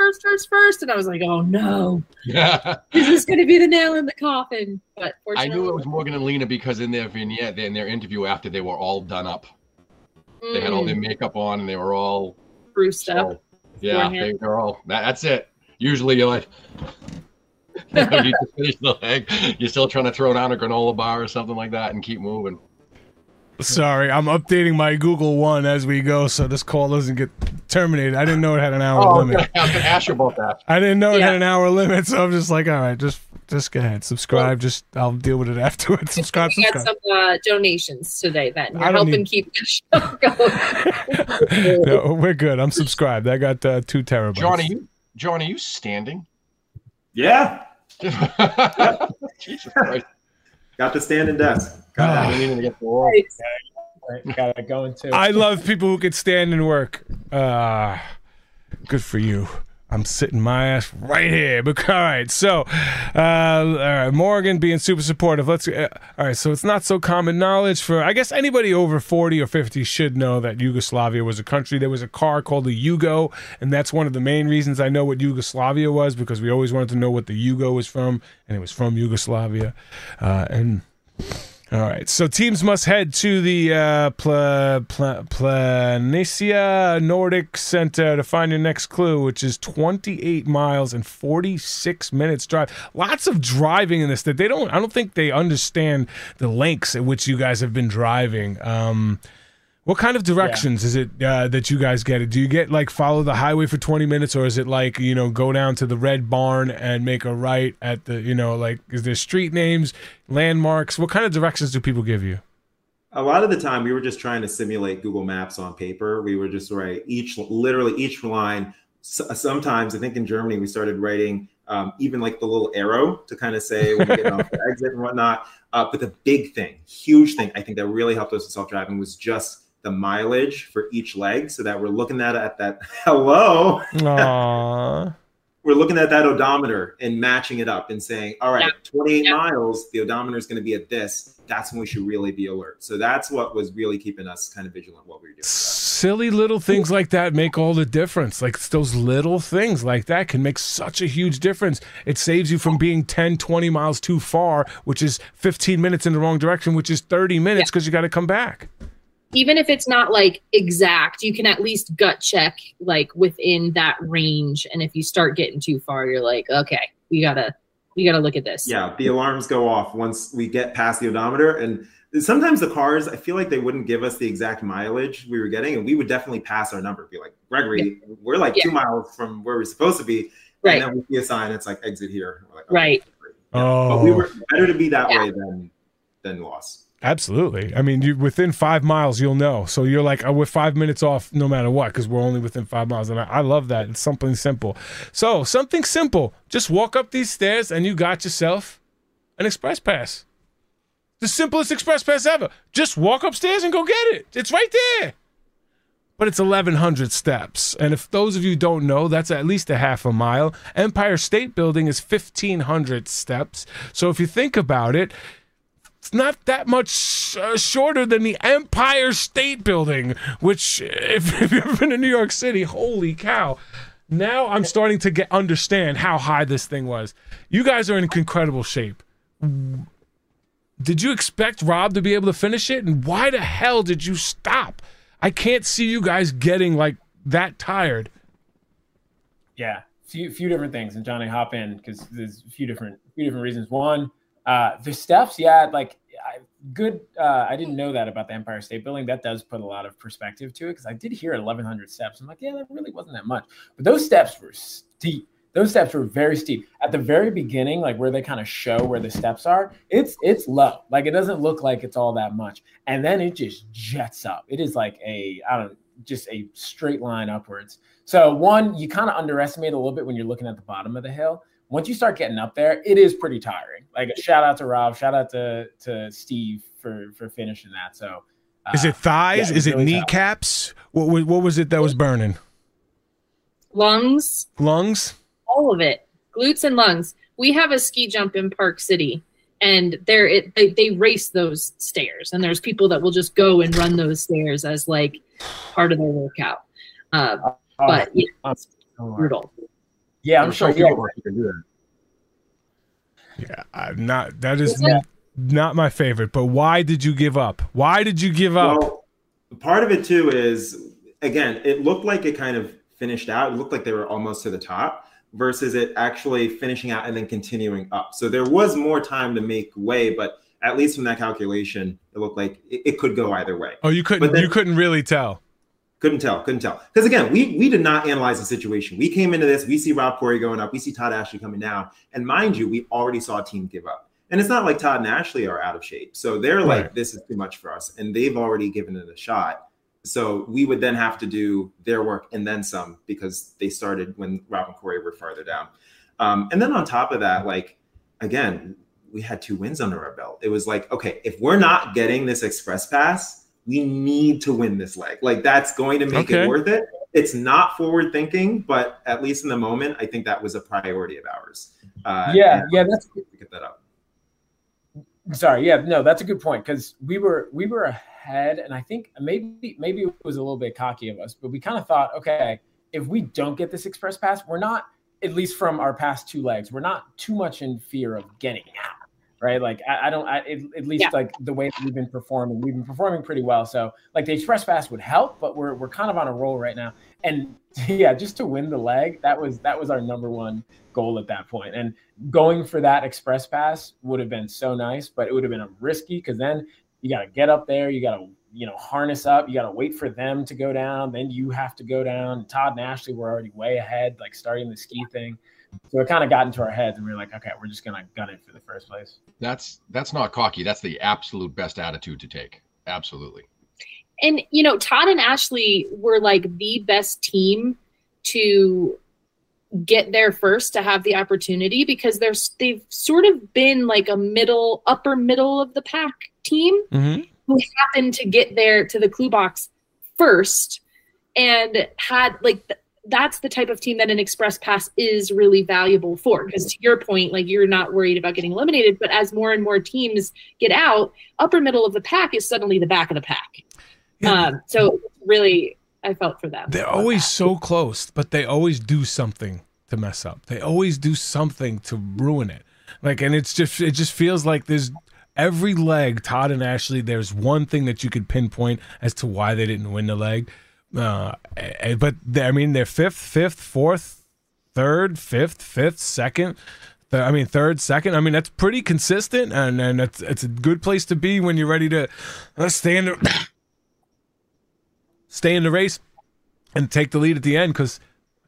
And I was like, oh, no. Yeah. This is going to be the nail in the coffin. But I knew it was Morgan and Lena because in their vignette, in their interview after, they were all done up. They had all their makeup on and they were all bruised up. Yeah, they're all, that's it. Usually you're like... you just finish the leg. You're still trying to throw down a granola bar or something like that and keep moving. Sorry, I'm updating my Google One as we go so this call doesn't get terminated. I didn't know it had an hour limit. I was going to ask you about that. I didn't know it had an hour limit, so I'm just like, all right, just go ahead. Subscribe. Just I'll deal with it afterwards. Subscribe. We got some donations today that you're helping keep the show going. No, we're good. I'm subscribed. I got 2 terabytes. John, are you standing? Yeah. Yep. Jesus Christ. Got the standing desk. Got it going too. I love people who can stand and work. Good for you. I'm sitting my ass right here. But, all right, so all right, Morgan being super supportive. Let's all right. So it's not so common knowledge for, I guess, anybody over 40 or 50 should know that Yugoslavia was a country. There was a car called the Yugo, and that's one of the main reasons I know what Yugoslavia was, because we always wanted to know what the Yugo was from, and it was from Yugoslavia. And all right, so teams must head to the Planica Nordic Center to find your next clue, which is 28 miles and 46 minutes drive. Lots of driving in this. That they don't. I don't think they understand the lengths at which you guys have been driving. What kind of directions is it that you guys get? Do you get, like, follow the highway for 20 minutes, or is it like, you know, go down to the Red Barn and make a right at the, you know, like, is there street names, landmarks? What kind of directions do people give you? a lot of the time we were just trying to simulate Google Maps on paper. We were just literally each line. Sometimes I think in Germany we started writing even like the little arrow to kind of say when we get off the exit and whatnot. But the big thing, huge thing, I think that really helped us with self-driving was just the mileage for each leg, so that we're looking at that. Hello. Aww. We're looking at that odometer and matching it up and saying, all right, 28 miles, the odometer is going to be at this. That's when we should really be alert. So that's what was really keeping us kind of vigilant what we were doing. Silly little things like that make all the difference. Like it's those little things like that can make such a huge difference. It saves you from being 10, 20 miles too far, which is 15 minutes in the wrong direction, which is 30 minutes because you got to come back. Even if it's not like exact, you can at least gut check like within that range. And if you start getting too far, you're like, okay, we gotta look at this. Yeah, the alarms go off once we get past the odometer. And sometimes the cars, I feel like they wouldn't give us the exact mileage we were getting, and we would definitely pass our number. Be like, Gregory, we're like 2 miles from where we're supposed to be. Right. And then we see a sign, it's like exit here. We're like, okay, right. But we were better to be that way than lost. Absolutely. I mean, within 5 miles, you'll know. So you're like, oh, we're 5 minutes off no matter what because we're only within 5 miles. And I love that. It's something simple. So something simple. Just walk up these stairs and you got yourself an express pass. The simplest express pass ever. Just walk upstairs and go get it. It's right there. But it's 1,100 steps. And if those of you don't know, that's at least a half a mile. Empire State Building is 1,500 steps. So if you think about it, it's not that much shorter than the Empire State Building, which, if you've ever been to New York City, holy cow. Now I'm starting to understand how high this thing was. You guys are in incredible shape. Did you expect Rob to be able to finish it? And why the hell did you stop? I can't see you guys getting, like, that tired. Yeah, a few different things. And, Johnny, hop in because there's a few different reasons. One, the steps, I didn't know that about the Empire State Building. That does put a lot of perspective to it because I did hear 1,100 steps. I'm like, yeah, that really wasn't that much. But those steps were steep. Those steps were very steep. At the very beginning, like where they kind of show where the steps are, it's low. Like it doesn't look like it's all that much. And then it just jets up. It is like just a straight line upwards. So one, you kind of underestimate a little bit when you're looking at the bottom of the hill. Once you start getting up there, it is pretty tiring. Like a shout out to Rob, shout out to Steve for finishing that. So, is it thighs? Yeah, is it really kneecaps? What was it that was burning? Lungs. All of it. Glutes and lungs. We have a ski jump in Park City, and they race those stairs. And there's people that will just go and run those stairs as like part of their workout. But yeah, it's brutal. Yeah, I'm sure you can do that. Yeah, I'm not. That is not my favorite. But why did you give up? Why did you give up? Well, part of it too is, again, it looked like it kind of finished out. It looked like they were almost to the top versus it actually finishing out and then continuing up. So there was more time to make way, but at least from that calculation, it looked like it could go either way. Oh, you couldn't really tell. Couldn't tell. Because again, we did not analyze the situation. We came into this, we see Rob Corey going up, we see Todd Ashley coming down. And mind you, we already saw a team give up. And it's not like Todd and Ashley are out of shape. So they're like, this is too much for us. And they've already given it a shot. So we would then have to do their work and then some because they started when Rob and Corey were farther down. And then on top of that, like, again, we had 2 wins under our belt. It was like, okay, if we're not getting this express pass, we need to win this leg. Like that's going to make it worth it. It's not forward thinking, but at least in the moment, I think that was a priority of ours. That's good to get that up. Sorry. Yeah, no, that's a good point. Cause we were ahead, and I think maybe it was a little bit cocky of us, but we kind of thought, okay, if we don't get this express pass, we're not, at least from our past 2 legs, we're not too much in fear of getting out. Right. Like at least like the way that we've been performing pretty well. So like the express pass would help, but we're kind of on a roll right now. And yeah, just to win the leg, that was our number one goal at that point. And going for that express pass would have been so nice, but it would have been risky because then you got to get up there. You got to, harness up. You got to wait for them to go down. Then you have to go down. Todd and Ashley were already way ahead, like starting the ski thing. So it kind of got into our heads and we were like, okay, we're just going to gut it for the first place. That's not cocky. That's the absolute best attitude to take. Absolutely. And, you know, Todd and Ashley were like the best team to get there first to have the opportunity, because they've sort of been like a upper middle of the pack team mm-hmm. who happened to get there to the clue box first and had like that's the type of team that an express pass is really valuable for, because to your point, like you're not worried about getting eliminated, but as more and more teams get out, upper middle of the pack is suddenly the back of the pack. Yeah. So really, I felt for them. They're always so close, but they always do something to mess up. They always do something to ruin it. Like, and it just feels like there's every leg, Todd and Ashley, there's one thing that you could pinpoint as to why they didn't win the leg. But I mean, they're third, fifth, second. I mean, that's pretty consistent, and it's a good place to be when you're ready to stay in the race and take the lead at the end, because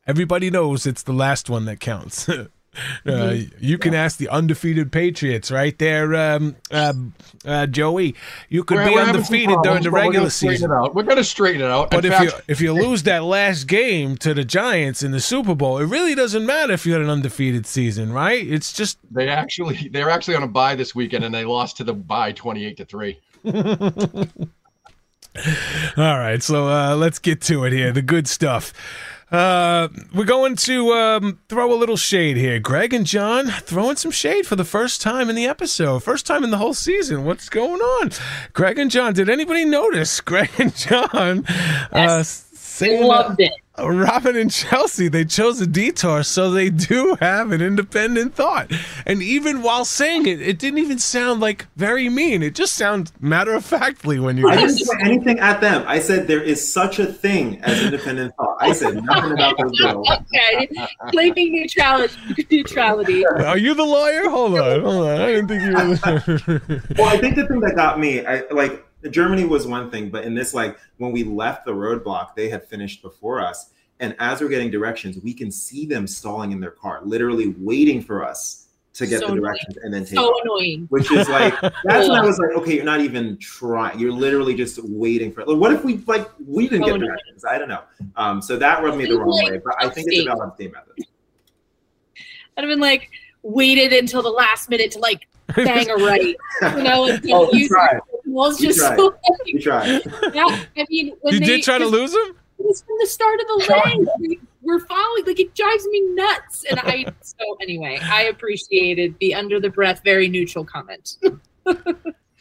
everybody knows it's the last one that counts. You can ask the undefeated Patriots right there, Joey. You could be undefeated during the regular season. We're going to straighten it out. But if you lose that last game to the Giants in the Super Bowl, it really doesn't matter if you had an undefeated season, right? It's just they're actually on a bye this weekend, and they lost to the bye 28-3. All right, so let's get to it here. The good stuff. We're going to throw a little shade here. Greg and John throwing some shade for the first time in the episode. First time in the whole season. What's going on? Greg and John, did anybody notice Greg and John? They loved it. Robin and Chelsea, they chose a detour, so they do have an independent thought. And even while saying it, it didn't even sound like very mean. It just sounds matter-of-factly when you... I didn't say anything at them. I said there is such a thing as independent thought. I said nothing about those girls. Okay, claiming neutrality. Are you the lawyer? Hold on. I didn't think you were... Well, I think the thing that got me, Germany was one thing, but in this, like, when we left the roadblock, they had finished before us. And as we're getting directions, we can see them stalling in their car, literally waiting for us to get the directions and then take off. So annoying. Which is like, that's when I was like, okay, you're not even trying. You're literally just waiting for it. Like, what if we didn't get directions? I don't know. So that rubbed me the wrong way, but I think it's about on theme method. I'd have been like, waited until the last minute to like bang a right. You know, and use it. Was just so you tried. Yeah, I mean, when you did try to lose him? It was from the start of the leg. We're following. Like, it drives me nuts. And anyway, I appreciated the under the breath, very neutral comment.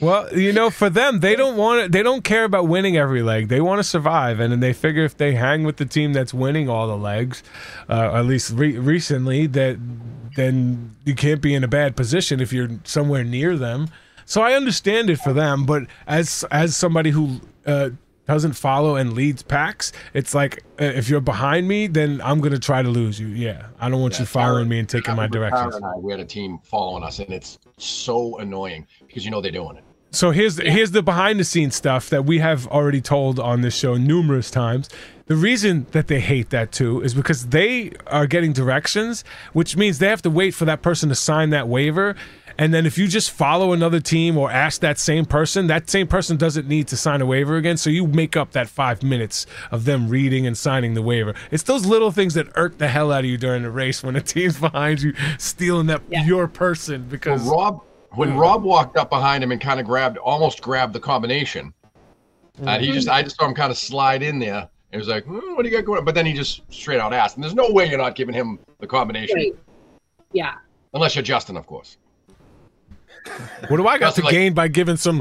Well, you know, for them, they don't care about winning every leg. They want to survive, and then they figure if they hang with the team that's winning all the legs, at least recently, then you can't be in a bad position if you're somewhere near them. So I understand it for them, but as somebody who doesn't follow and leads packs, it's like if you're behind me, then I'm gonna try to lose you. Yeah, I don't want you following me and taking my directions. We had a team following us, and it's so annoying because you know they're doing it. So here's the behind the scenes stuff that we have already told on this show numerous times. The reason that they hate that too is because they are getting directions, which means they have to wait for that person to sign that waiver. And then if you just follow another team or ask that same person doesn't need to sign a waiver again. So you make up that 5 minutes of them reading and signing the waiver. It's those little things that irk the hell out of you during the race when a team's behind you stealing that your person. Because Rob walked up behind him and kind of almost grabbed the combination, mm-hmm. and I just saw him kind of slide in there. It was like, what do you got going on? But then he just straight out asked, and there's no way you're not giving him the combination. Right. Yeah. Unless you're Justin, of course. What do I got to gain by giving some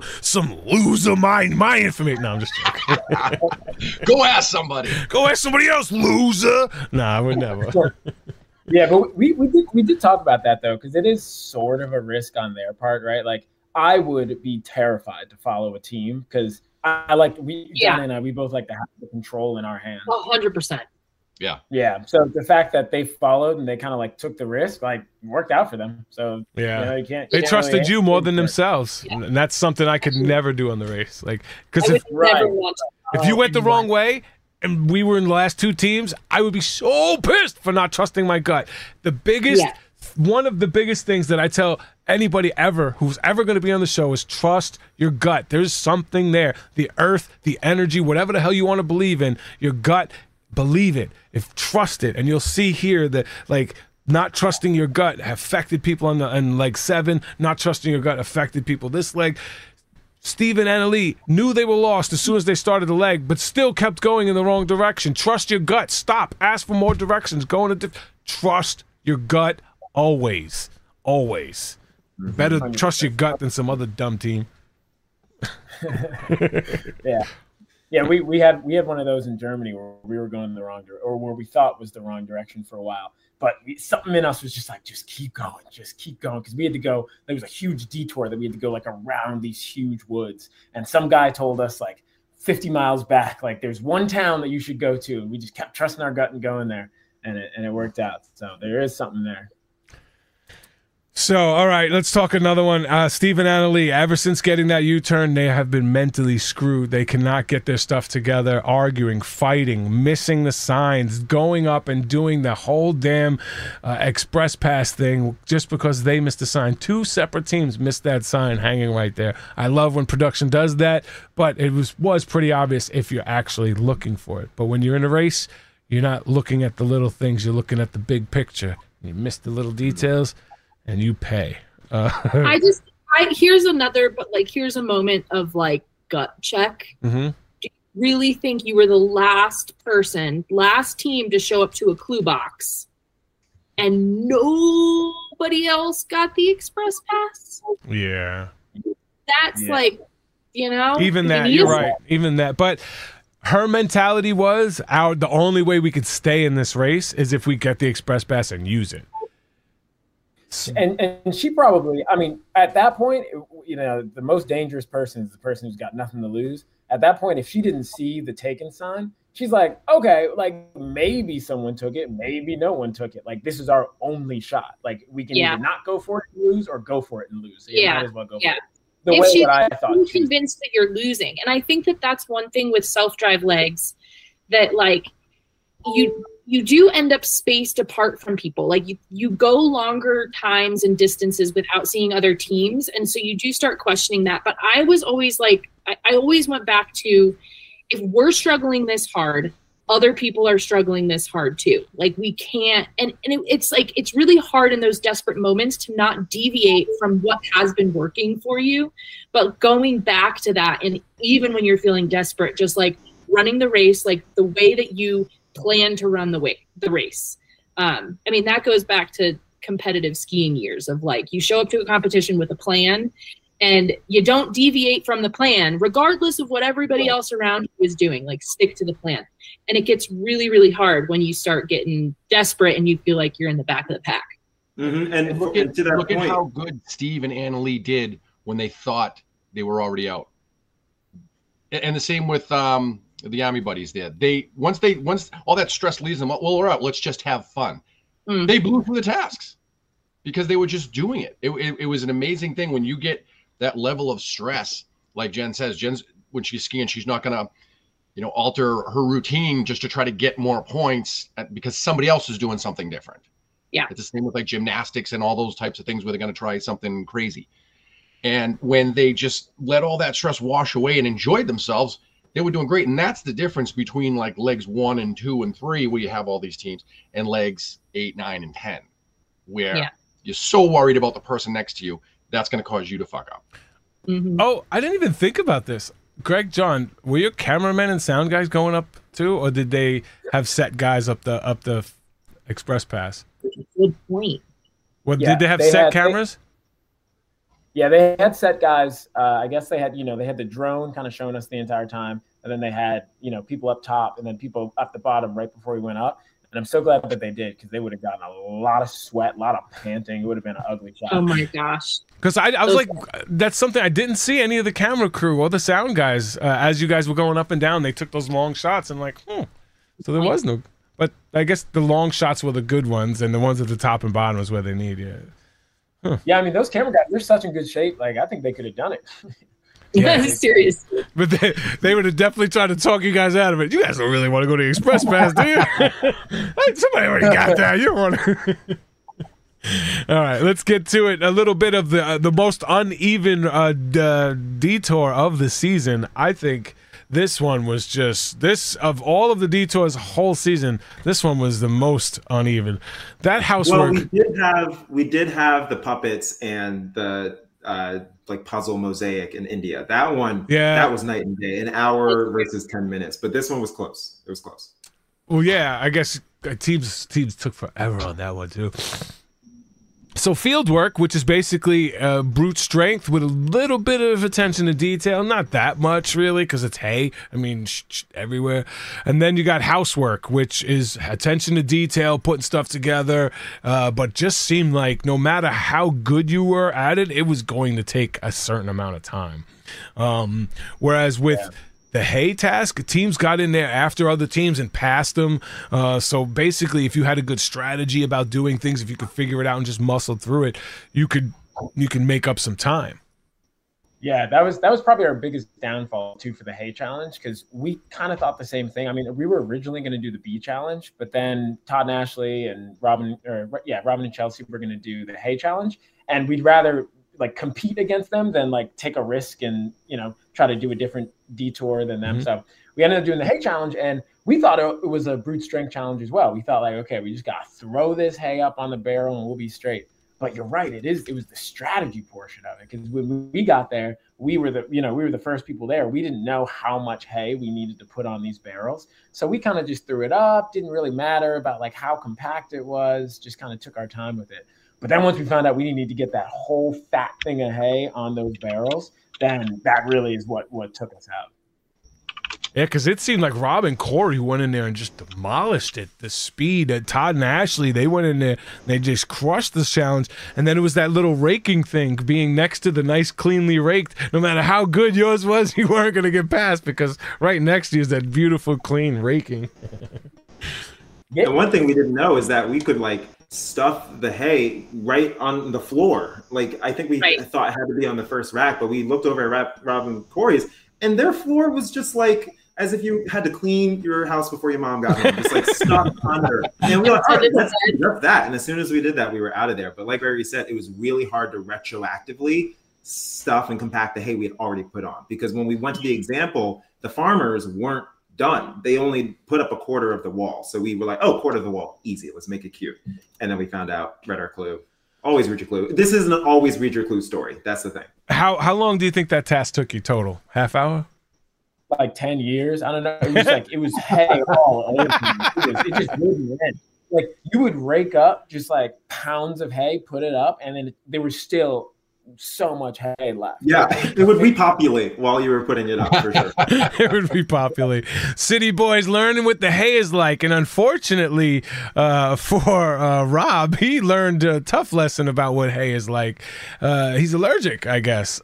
loser my information? No, I'm just joking. Go ask somebody. Go ask somebody else, loser. Nah, I would never. Yeah, but we did talk about that though, because it is sort of a risk on their part, right? Like I would be terrified to follow a team because John and I, we both like to have the control in our hands. 100%. Yeah. Yeah. So the fact that they followed and they kind of like took the risk, like worked out for them. So yeah, they trusted really you more than themselves, and that's something I could never do on the race. Like because if you went the wrong way and we were in the last two teams, I would be so pissed for not trusting my gut. The biggest one of the biggest things that I tell anybody ever who's ever going to be on the show is trust your gut. There's something there. The earth, the energy, whatever the hell you want to believe in, your gut, believe it. Trust it. And you'll see here that, like, not trusting your gut affected people on leg 7. Not trusting your gut affected people this leg. Steven and Ali knew they were lost as soon as they started the leg, but still kept going in the wrong direction. Trust your gut. Stop. Ask for more directions. Go in a trust your gut always. Always. Better trust your gut than some other dumb team. Yeah. Yeah, we had one of those in Germany where we were going the wrong direction, or where we thought was the wrong direction for a while. But something in us was just like, just keep going, just keep going. Because we had to go, there was a huge detour that we had to go like around these huge woods. And some guy told us like 50 miles back, like there's one town that you should go to. And we just kept trusting our gut and going there. And it worked out. So there is something there. So, all right, let's talk another one. Steve and Annalie, ever since getting that U-turn, they have been mentally screwed. They cannot get their stuff together, arguing, fighting, missing the signs, going up and doing the whole damn express pass thing just because they missed the sign. Two separate teams missed that sign hanging right there. I love when production does that, but it was pretty obvious if you're actually looking for it. But when you're in a race, you're not looking at the little things. You're looking at the big picture. You miss the little details. And you pay. Here's another, but like, here's a moment of like gut check. Mm-hmm. Do you really think you were the last person, last team to show up to a clue box and nobody else got the express pass? Yeah. That's like, you know. Even that, you're right. Even that. But her mentality was, the only way we could stay in this race is if we get the express pass and use it. And she probably, I mean, at that point, you know, the most dangerous person is the person who's got nothing to lose. At that point, if she didn't see the taken sign, she's like, okay, like maybe someone took it, maybe no one took it. Like this is our only shot. Like we can either not go for it and lose, or go for it and lose. Yeah, might as well go for it. The if way she, that I thought, convinced that you're losing, and I think that that's one thing with self-drive legs that like you do end up spaced apart from people. Like you go longer times and distances without seeing other teams. And so you do start questioning that. But I was always like, I always went back to, if we're struggling this hard, other people are struggling this hard too. Like we can't, and it's like, it's really hard in those desperate moments to not deviate from what has been working for you, but going back to that. And even when you're feeling desperate, just like running the race, like the way that you plan to run the race. I mean, that goes back to competitive skiing years of like, you show up to a competition with a plan and you don't deviate from the plan, regardless of what everybody else around you is doing, like stick to the plan. And it gets really, really hard when you start getting desperate and you feel like you're in the back of the pack. Mm-hmm. And look at how good Steve and Annalie did when they thought they were already out. And the same with, the Army buddies there. Once all that stress leaves them, well, we're out, let's just have fun. Mm-hmm. They blew through the tasks because they were just doing it. It was an amazing thing when you get that level of stress. Like Jen says, when she's skiing, she's not going to, you know, alter her routine just to try to get more points because somebody else is doing something different. Yeah. It's the same with like gymnastics and all those types of things where they're going to try something crazy. And when they just let all that stress wash away and enjoyed themselves, they were doing great. And that's the difference between like legs 1 and 2 and 3, where you have all these teams, and legs 8, 9, and 10, where you're so worried about the person next to you, that's going to cause you to fuck up. Mm-hmm. Oh, I didn't even think about this. Greg, John, were your cameramen and sound guys going up too, or did they have set guys up the express pass? Good point. Well, did they have set cameras? Yeah, they had set guys. I guess they had, you know, they had the drone kind of showing us the entire time. And then they had, you know, people up top and then people up the bottom right before we went up. And I'm so glad that they did, because they would have gotten a lot of sweat, a lot of panting. It would have been an ugly shot. Oh, my gosh. Because I was like, that's something I didn't see any of the camera crew or the sound guys. As you guys were going up and down, they took those long shots and like, So there was no. But I guess the long shots were the good ones, and the ones at the top and bottom was where they needed it. Yeah, I mean, those camera guys, they're such in good shape. Like, I think they could have done it. Yeah, seriously. But they would have definitely tried to talk you guys out of it. You guys don't really want to go to the express pass, do you? Like, somebody already got that. You don't want to. All right, let's get to it. A little bit of the most uneven detour of the season. I think this one was just, this of all of the detours whole season, this one was the most uneven. That housework. Well, we did have the puppets and the like puzzle mosaic in India. That one, yeah, that was night and day. An hour versus 10 minutes, but this one was close. It was close. Well, yeah, I guess teams took forever on that one too. So field work, which is basically brute strength with a little bit of attention to detail, not that much really, because it's hay. I mean, everywhere. And then you got housework, which is attention to detail, putting stuff together, but just seemed like no matter how good you were at it, it was going to take a certain amount of time. Whereas with the hay task, teams got in there after other teams and passed them. So basically, if you had a good strategy about doing things, if you could figure it out and just muscle through it, you can make up some time. Yeah, that was probably our biggest downfall too for the hay challenge, because we kind of thought the same thing. I mean, we were originally going to do the bee challenge, but then Todd and Ashley and Robin and Chelsea were going to do the hay challenge, and we'd rather like compete against them than like take a risk and, you know, try to do a different detour than them. Mm-hmm. So we ended up doing the hay challenge, and we thought it was a brute strength challenge as well. We thought like, okay, we just got to throw this hay up on the barrel and we'll be straight. But you're right. It was the strategy portion of it. Cause when we got there, we were the first people there. We didn't know how much hay we needed to put on these barrels. So we kind of just threw it up. Didn't really matter about like how compact it was, just kind of took our time with it. But then once we found out we didn't need to get that whole fat thing of hay on those barrels, then that really is what took us out. Yeah, because it seemed like Rob and Corey went in there and just demolished it. The speed at Todd and Ashley, they went in there and they just crushed the challenge. And then it was that little raking thing, being next to the nice, cleanly raked. No matter how good yours was, you weren't going to get past, because right next to you is that beautiful, clean raking. Yeah. The one thing we didn't know is that we could, like, stuff the hay right on the floor. Like, I think we thought it had to be on the first rack, but we looked over at Rob and Corey's, and their floor was just like as if you had to clean your house before your mom got home. Just like stuck under. And we were like, all right, let's rip that. And as soon as we did that, we were out of there. But like Barry said, it was really hard to retroactively stuff and compact the hay we had already put on, because when we went to the example, the farmers weren't done. They only put up a quarter of the wall. So we were like, oh, quarter of the wall, easy, let's make it cute. And then we found out, read our clue. Always read your clue. This isn't an always read your clue story. That's the thing. How long do you think that task took you total? Half hour? Like 10 years? I don't know. It was like, it was hay all over. It just wouldn't end. Like, you would rake up just like pounds of hay, put it up, and then there were still so much hay left. Yeah, it would repopulate while you were putting it up, for sure. It would repopulate. City boys learning what the hay is like, and unfortunately for Rob, he learned a tough lesson about what hay is like. He's allergic, I guess,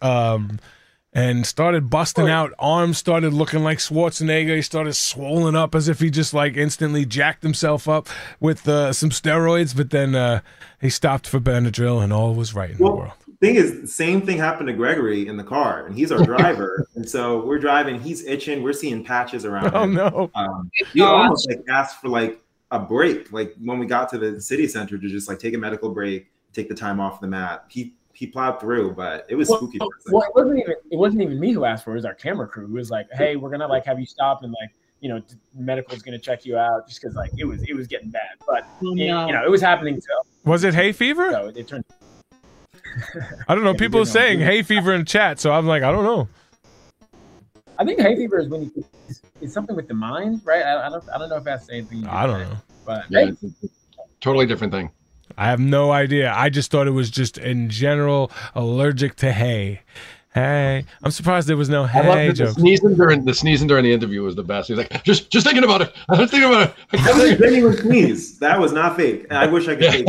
and started busting out. Arms started looking like Schwarzenegger. He started swollen up as if he just like instantly jacked himself up with some steroids, but then he stopped for Benadryl and all was right in the world. Thing is, the same thing happened to Gregory in the car, and he's our driver. And so we're driving, he's itching, we're seeing patches around him. No. We almost like asked for like a break, like when we got to the city center, to just like take a medical break, take the time off the map. He plowed through, but it was spooky. Well, it wasn't even me who asked for it. It was our camera crew who was like, hey, we're gonna like have you stop and like, you know, medical's gonna check you out, just because like it was getting bad. But you know, it was happening. So was it hay fever? So it turned. I don't know. People are saying hay fever in chat, so I'm like, I don't know. I think hay fever is when you, it's something with the mind, right? I don't know if that's anything. I don't know, but yeah, right? Totally different thing. I have no idea. I just thought it was just in general allergic to hay. Hey, I'm surprised there was no hay joke. The sneezing during the interview was the best. He was like, just thinking about it. I was thinking about it. I didn't even sneeze. That was not fake. I wish I could fake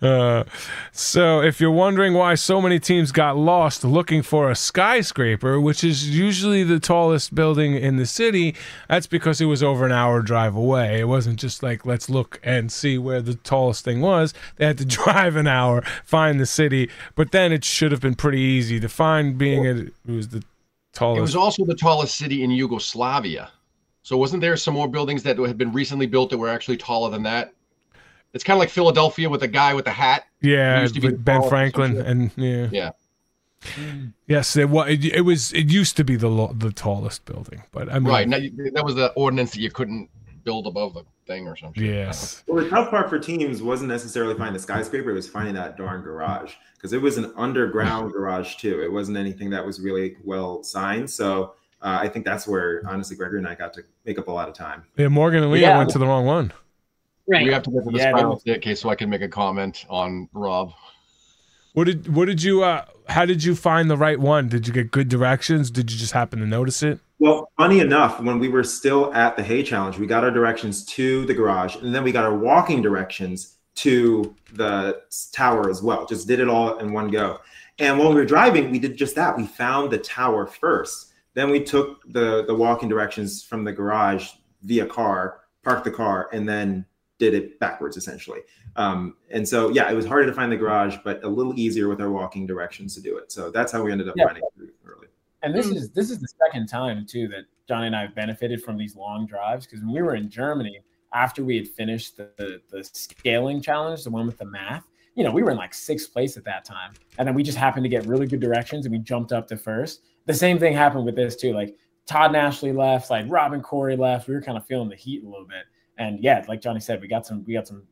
it. So if you're wondering why so many teams got lost looking for a skyscraper, which is usually the tallest building in the city, that's because it was over an hour drive away. It wasn't just like, let's look and see where the tallest thing was. They had to drive an hour, find the city, but then it should have been pretty easy to find, being it was the tallest. It was also the tallest city in Yugoslavia. So wasn't there some more buildings that had been recently built that were actually taller than that? It's kind of like Philadelphia with a guy with a hat. Yeah, with Ben Franklin and yeah. Yeah. Yes, it used to be the tallest building, but I mean, right now that was the ordinance that you couldn't build above the thing or something. Yes. Well, the tough part for teams wasn't necessarily finding the skyscraper; it was finding that darn garage, because it was an underground garage too. It wasn't anything that was really well signed, so. I think that's where, honestly, Gregory and I got to make up a lot of time. Yeah, Morgan and Leah went to the wrong one. Right. We have to get to the staircase so I can make a comment on Rob. How did you find the right one? Did you get good directions? Did you just happen to notice it? Well, funny enough, when we were still at the Hay Challenge, we got our directions to the garage, and then we got our walking directions to the tower as well. Just did it all in one go. And when we were driving, we did just that. We found the tower first. Then we took the walking directions from the garage via car, parked the car, and then did it backwards, essentially. And so, yeah, it was harder to find the garage, but a little easier with our walking directions to do it. So that's how we ended up finding it early. And this is the second time, too, that Johnny and I have benefited from these long drives. Because when we were in Germany, after we had finished the scaling challenge, the one with the math, you know, we were in like 6th place at that time. And then we just happened to get really good directions, and we jumped up to 1st. The same thing happened with this too. Like Todd and Ashley left, like Rob and Corey left. We were kind of feeling the heat a little bit, and yeah, like Johnny said, we got some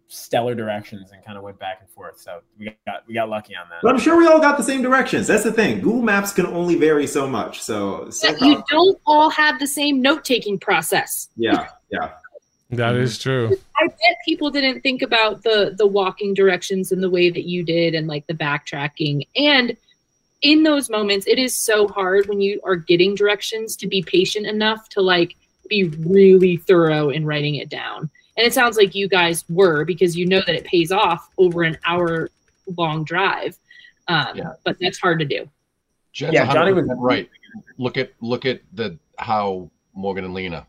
stellar directions and kind of went back and forth. So we got lucky on that. But I'm sure we all got the same directions. That's the thing. Google Maps can only vary so much. So you don't all have the same note-taking process. Yeah, yeah, that is true. I bet people didn't think about the walking directions in the way that you did, and like the backtracking and. In those moments, it is so hard when you are getting directions to be patient enough to like be really thorough in writing it down. And it sounds like you guys were, because you know that it pays off over an hour-long drive. But that's hard to do. Jen's Johnny was right. Look at how Morgan and Lena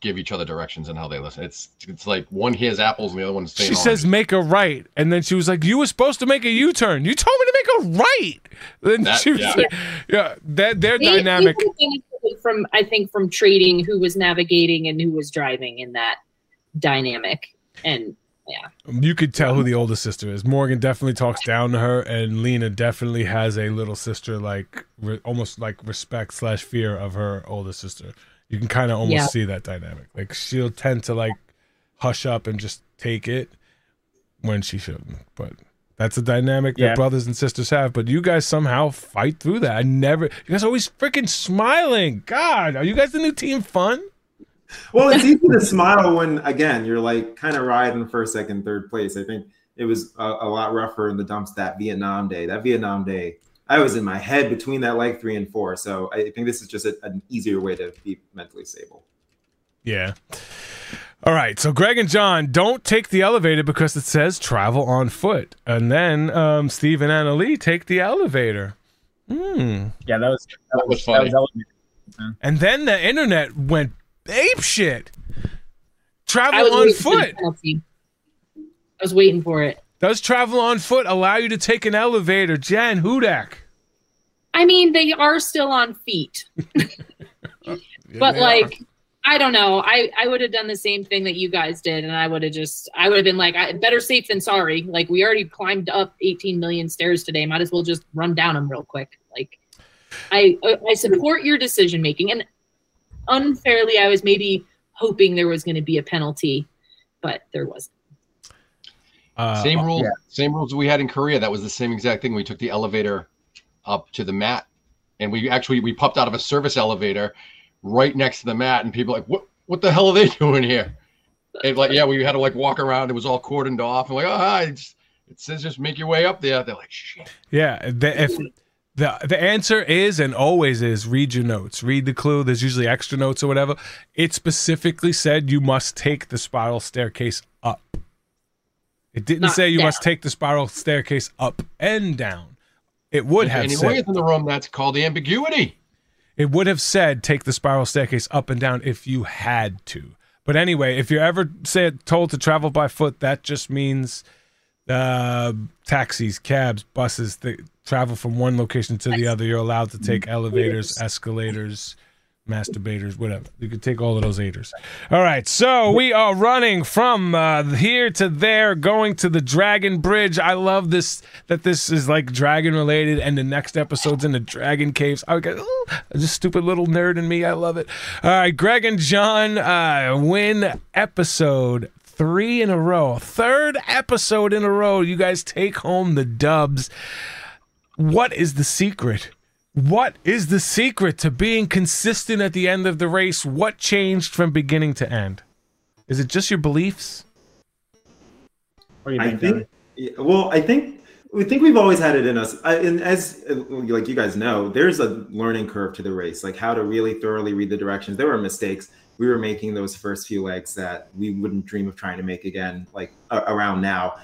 give each other directions and how they listen. It's like one hears apples and the other one's saying. She says make a right, and then she was like, "You were supposed to make a U-turn. You told me to make a right." Then she was like, "Yeah, they're dynamic." I think from trading who was navigating and who was driving in that dynamic, and yeah, you could tell who the older sister is. Morgan definitely talks down to her, and Lena definitely has a little sister like almost like respect / fear of her older sister. You can kind of almost see that dynamic. Like she'll tend to like hush up and just take it when she shouldn't. But that's a dynamic that brothers and sisters have. But you guys somehow fight through that. You guys are always freaking smiling. God, are you guys the new Team Fun? Well, it's easy to smile when, again, you're like kind of riding 1st, 2nd, 3rd place. I think it was a lot rougher in the dumps that Vietnam day. I was in my head between that like 3 and 4. So I think this is just an easier way to be mentally stable. Yeah. All right. So Greg and John don't take the elevator because it says travel on foot. And then Steve and Anna Lee take the elevator. Yeah, that was funny. And then the internet went apeshit. Travel on foot. I was waiting for it. Does travel on foot allow you to take an elevator? Jen, Hudak. I mean, they are still on feet. But like, I don't know. I would have done the same thing that you guys did. And I would have been like, better safe than sorry. Like we already climbed up 18 million stairs today. Might as well just run down them real quick. Like I support your decision making. And unfairly, I was maybe hoping there was going to be a penalty, but there wasn't. Same rules we had in Korea. That was the same exact thing. We took the elevator up to the mat, and we popped out of a service elevator right next to the mat, and people were like, what the hell are they doing here? And like, yeah, we had to like walk around. It was all cordoned off. I'm like, it says just make your way up there. They're like, shit. Yeah, the answer is and always is read your notes. Read the clue. There's usually extra notes or whatever. It specifically said you must take the spiral staircase up. It didn't say you must take the spiral staircase up and down. It would have said. Anyway, in the room, that's called ambiguity. It would have said take the spiral staircase up and down if you had to. But anyway, if you're ever told to travel by foot, that just means taxis, cabs, buses that travel from one location to the other. You're allowed to take elevators, escalators, masturbators, whatever. You could take all of those haters. All right, so we are running from here to there, going to the Dragon Bridge. I love this, that this is like dragon related, and the next episode's in the dragon caves. I got this stupid little nerd in me. I love it. All right, Greg and John win episode 3 in a row. 3rd episode in a row. You guys take home the dubs. What is the secret? What is the secret to being consistent at the end of the race? What changed from beginning to end? Is it just your beliefs? What do you think, David? Well, I think we've always had it in us. And as like you guys know, there's a learning curve to the race, like how to really thoroughly read the directions. There were mistakes we were making those first few legs that we wouldn't dream of trying to make again, like around now.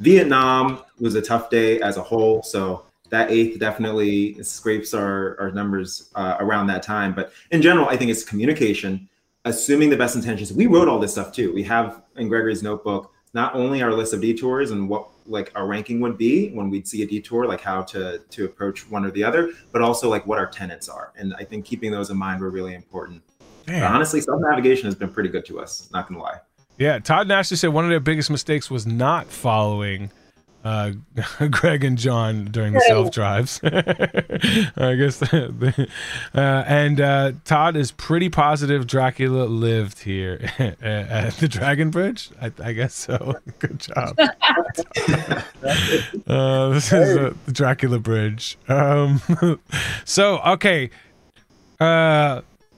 Vietnam was a tough day as a whole, so that 8th definitely scrapes our numbers around that time. But in general, I think it's communication, assuming the best intentions. We wrote all this stuff too. We have in Gregory's notebook, not only our list of detours and what like our ranking would be when we'd see a detour, like how to approach one or the other, but also like what our tenets are. And I think keeping those in mind were really important. But honestly, self-navigation has been pretty good to us, not gonna lie. Yeah, Todd and Ashley said one of their biggest mistakes was not following Greg and John during the self drives. I guess. And Todd is pretty positive Dracula lived here at the Dragon Bridge. I guess so. Good job. This is the Dracula Bridge. So okay,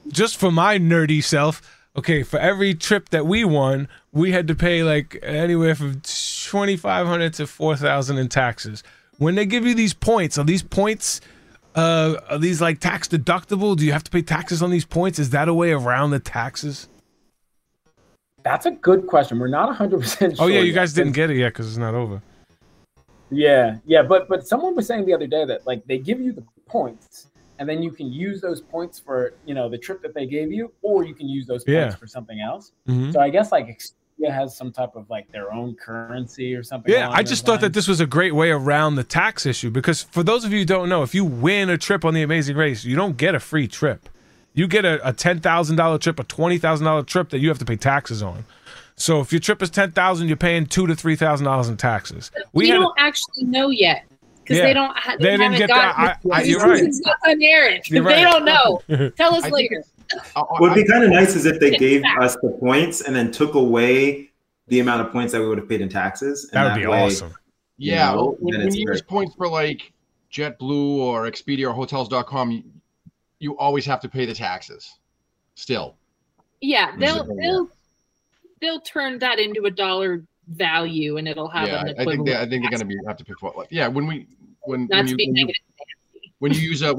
just for my nerdy self. Okay, for every trip that we won, we had to pay like anywhere from $2,500 to $4,000 in taxes. When they give you these points, are these points, are these like tax deductible? Do you have to pay taxes on these points? Is that a way around the taxes? That's a good question. We're not 100% sure. Oh yeah, you guys didn't get it yet because it's not over. Yeah, yeah, but someone was saying the other day that like they give you the points, and then you can use those points for, you know, the trip that they gave you, or you can use those points for something else. So I guess like Expedia has some type of like their own currency or something. Yeah, I just thought that this was a great way around the tax issue, because for those of you who don't know, if you win a trip on the Amazing Race, you don't get a free trip. You get a $10,000 trip, a $20,000 trip that you have to pay taxes on. So if your trip is $10,000, you're paying $2,000 to $3,000 in taxes. We don't actually know yet. Because they don't, they didn't get that. You're right. It's not on air. You're right. They don't know. Tell us later. Would be kind of nice is if they gave us the points and then took away the amount of points that we would have paid in taxes. And that would be awesome. Yeah, when you use points for like JetBlue or Expedia or Hotels.com, you always have to pay the taxes. Still. Yeah, they'll turn that into a dollar value, and it'll have. Yeah, I think they're going to have to pick what. Like, yeah, when you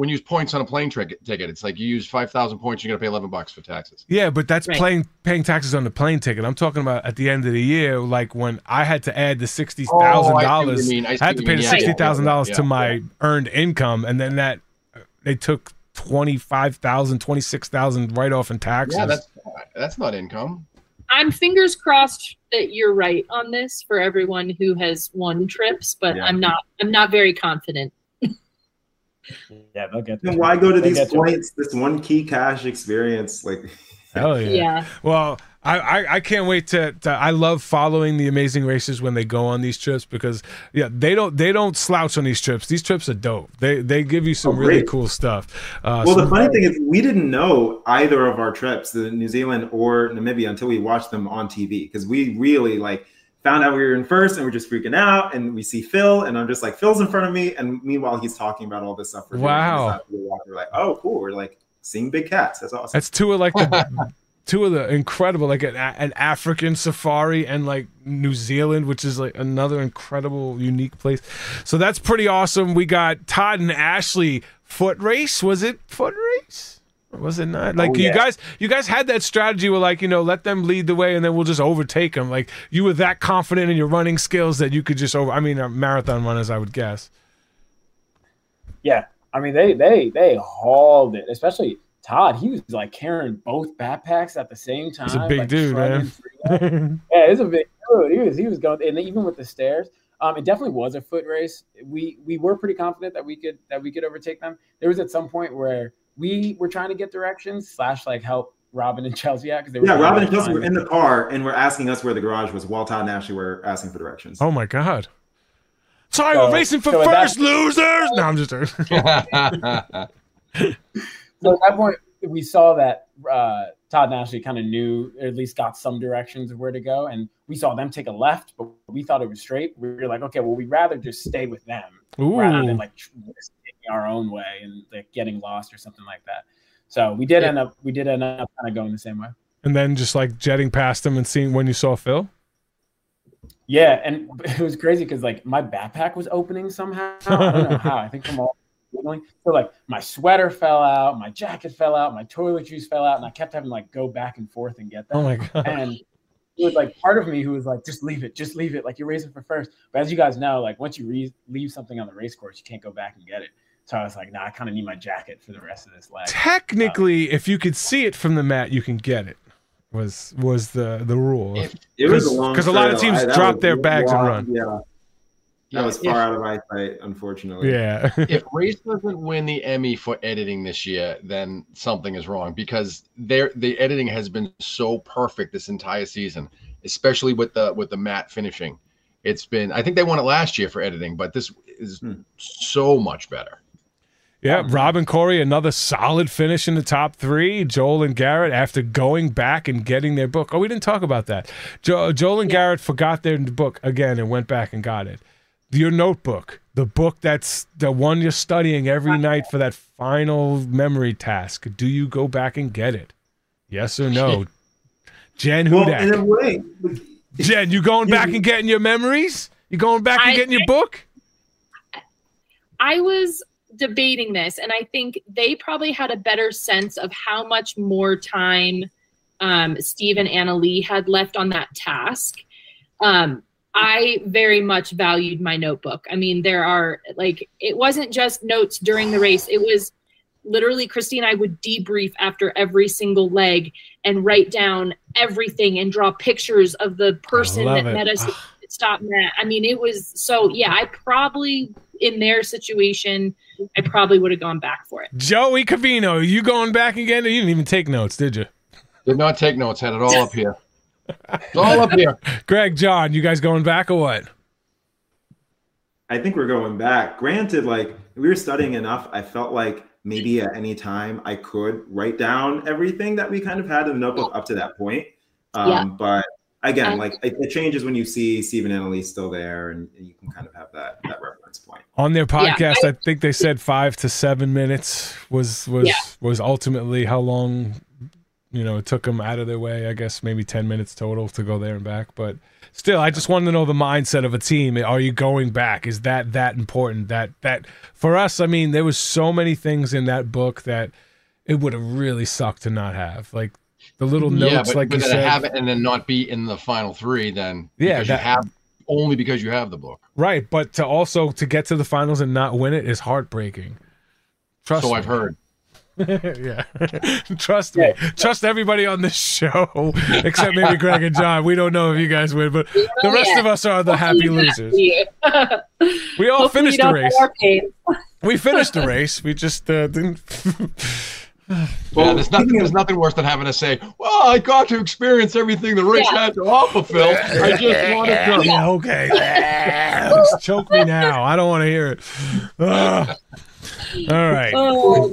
use points on a plane ticket, it's like you use 5,000 points, you're going to pay $11 for taxes. Yeah, but that's paying taxes on the plane ticket. I'm talking about at the end of the year, like when I had to add the $60,000. I had to pay the $60,000 to my earned income, and then that they took $25,000, $26,000 write off in taxes. Yeah, that's not income. I'm fingers crossed that you're right on this for everyone who has won trips, but I'm not very confident. Yeah, they'll get there. Why go to these points? This one key cash experience, like hell yeah. Yeah. Well, I can't wait to I love following the Amazing Races when they go on these trips, because yeah, they don't slouch on these trips. These trips are dope. They give you some really cool stuff. Well, the funny thing is we didn't know either of our trips, the New Zealand or Namibia, until we watched them on TV, because we really like found out we were in first and we're just freaking out, and we see Phil and I'm just like, Phil's in front of me, and meanwhile he's talking about all this stuff. Wow. We're like, oh cool, we're like seeing big cats. That's awesome. That's two of like the two of the incredible, like an African safari and like New Zealand, which is like another incredible, unique place. So that's pretty awesome. We got Todd and Ashley foot race. Was it foot race? Or was it not? Like you guys had that strategy where like, you know, let them lead the way and then we'll just overtake them. Like you were that confident in your running skills that you could just over. I mean, marathon runners, I would guess. Yeah, I mean they hauled it, especially Todd. He was like carrying both backpacks at the same time. He's a big dude, man. Yeah, he's a big dude. He was going, and even with the stairs, it definitely was a foot race. We were pretty confident that we could overtake them. There was at some point where we were trying to get directions slash like help Robin and Chelsea out, because they were Robin and Chelsea were in the car and were asking us where the garage was while Todd and Ashley were asking for directions. Oh my god. Sorry, we're racing for first, losers. No, I'm just So at that point we saw that Todd and Ashley kind of knew, or at least got some directions of where to go, and we saw them take a left, but we thought it was straight. We were like, okay, well, we'd rather just stay with them rather than like taking our own way and like getting lost or something like that. So we did end up kind of going the same way. And then just like jetting past them and seeing when you saw Phil. Yeah, and it was crazy because like my backpack was opening somehow. I don't know how. I think from all. So like my sweater fell out, my jacket fell out, my toiletries fell out, and I kept having to like go back and forth and get them. Oh my god! And it was like part of me who was like, just leave it, like you're racing for first. But as you guys know, like once you leave something on the race course, you can't go back and get it. So I was like, nah, I kind of need my jacket for the rest of this leg. Technically, if you could see it from the mat, you can get it. Was the rule? It was because a lot of teams drop their bags and run. Yeah. That was far out of my sight, unfortunately. Yeah. If Race doesn't win the Emmy for editing this year, then something is wrong, because the editing has been so perfect this entire season, especially with the matte finishing. It's been, I think they won it last year for editing, but this is so much better. Yeah, Rob and Corey, another solid finish in the top three. Joel and Garrett, after going back and getting their book. Oh, we didn't talk about that. Joel and Garrett forgot their book again and went back and got it. Your notebook, the book that's the one you're studying every night for that final memory task. Do you go back and get it? Yes or no? Jen Hudak. In a way. Jen, you going back and getting your memories? You going back and getting your book? I was debating this, and I think they probably had a better sense of how much more time Steve and Anna Lee had left on that task. I very much valued my notebook. I mean, there are, like, it wasn't just notes during the race. It was literally Christy and I would debrief after every single leg and write down everything and draw pictures of the person that met us at Stop Matt. I mean, it was so, yeah, I probably, in their situation, I probably would have gone back for it. Joey Covino, you going back again? You didn't even take notes, did you? Did not take notes. Had it all up here. It's all up here. Greg, John, you guys going back or what? I think we're going back. Granted, like, we were studying enough, I felt like maybe at any time I could write down everything that we kind of had in the notebook up to that point. But again, like, it changes when you see Steve and Annalise still there, and you can kind of have that reference point. On their podcast, I think they said 5 to 7 minutes was ultimately how long, you know, it took them out of their way, I guess, maybe 10 minutes total to go there and back. But still, I just wanted to know the mindset of a team. Are you going back? Is that important? That for us, I mean, there was so many things in that book that it would have really sucked to not have. Like the little notes, but you said. Have it and then not be in the final three then. Yeah. Because you have, only because you have the book. Right, but to also to get to the finals and not win it is heartbreaking. Trust me. I've heard. Yeah, trust me. Trust everybody on this show, except maybe Greg and John. We don't know if you guys win, but the rest of us are the happy losers. We all finished the race. We finished the race. We just didn't. Well, there's nothing worse than having to say, well, I got to experience everything the race had to offer, Phil. I just wanted to. Yeah, okay. Just choke me now. I don't want to hear it. All right.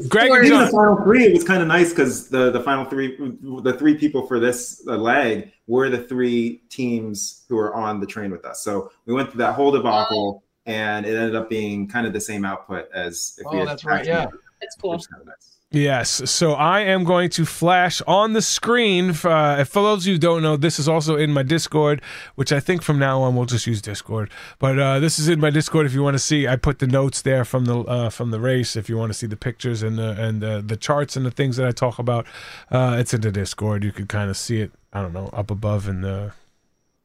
Greg and John. The final three, it was kind of nice because the final three, the three people for this leg were the three teams who were on the train with us. So we went through that whole debacle, and it ended up being kind of the same output as if we had. Oh, that's right. Yeah. That's cool. Kind of nice. Yes, so I am going to flash on the screen. For those who don't know, this is also in my Discord, which I think from now on we'll just use Discord. But this is in my Discord if you want to see. I put the notes there from the race if you want to see the pictures and the charts and the things that I talk about. It's in the Discord. You could kind of see it, I don't know, up above in the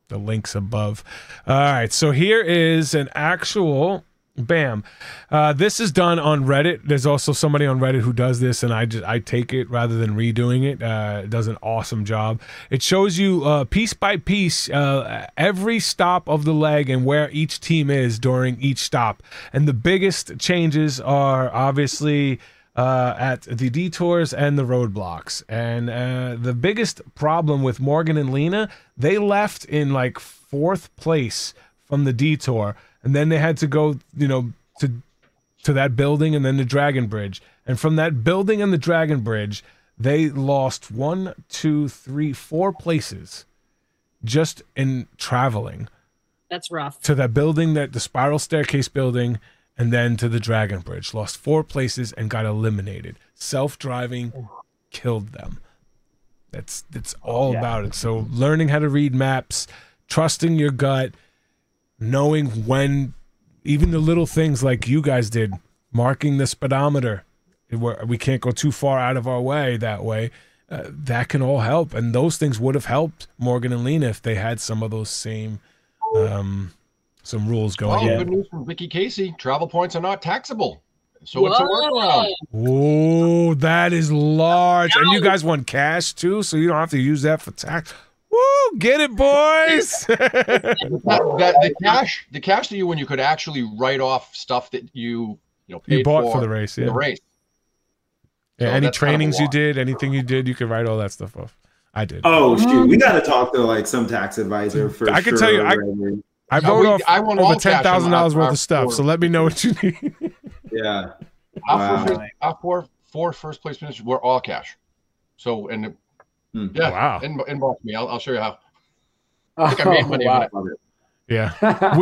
links above. All right, so here is an actual... Bam. This is done on Reddit. There's also somebody on Reddit who does this, and I take it rather than redoing it. It does an awesome job. It shows you piece by piece every stop of the leg and where each team is during each stop. And the biggest changes are obviously at the detours and the roadblocks. And the biggest problem with Morgan and Lena, they left in like 4th place from the detour, and then they had to go, you know, to that building and then the Dragon Bridge. And from that building and the Dragon Bridge, they lost 4 places just in traveling. That's rough. To that building, that the spiral staircase building, and then to the Dragon Bridge. Lost 4 places and got eliminated. Self-driving killed them. That's all about it. So learning how to read maps, trusting your gut, knowing when, even the little things like you guys did, marking the speedometer, we can't go too far out of our way that way, that can all help. And those things would have helped Morgan and Lena if they had some of those same some rules going. Good news from Vicky Casey. Travel points are not taxable. So it's a workaround. Oh, that is large. And you guys want cash too, so you don't have to use that for tax. Woo, get it, boys. the cash that you win, you could actually write off stuff that you know, paid for the race. Yeah. Yeah, so any trainings you did, anything you did, you could write all that stuff off. I did. Oh, shoot. We got to talk to like some tax advisor for I can tell you, I wrote off over $10,000 worth of stuff, so let me know what you need. Yeah. Our four first place finishes were all cash. So, and yeah, wow. Inbox me. I'll show you how. I think I made money on it. Yeah.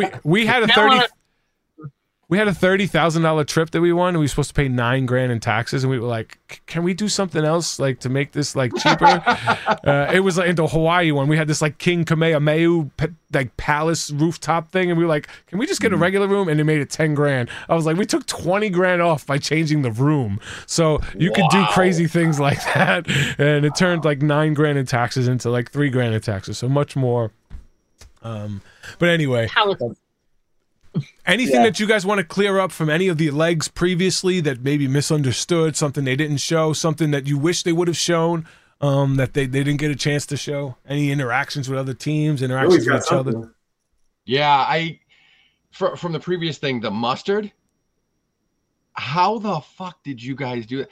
We had a $30,000 trip that we won, and we were supposed to pay $9,000 in taxes, and we were like, "Can we do something else, like to make this like cheaper?" It was like into Hawaii one. We had this like King Kamehameha like palace rooftop thing, and we were like, "Can we just get a regular room?" And they made it $10,000. I was like, "We took $20,000 off by changing the room." So you could do crazy things like that, and it turned like $9,000 in taxes into like $3,000 in taxes, so much more. But anyway. Anything that you guys want to clear up from any of the legs previously that maybe misunderstood, something they didn't show, something that you wish they would have shown, that they didn't get a chance to show? Any interactions with other teams, interactions with each other? Yeah, from the previous thing, the mustard. How the fuck did you guys do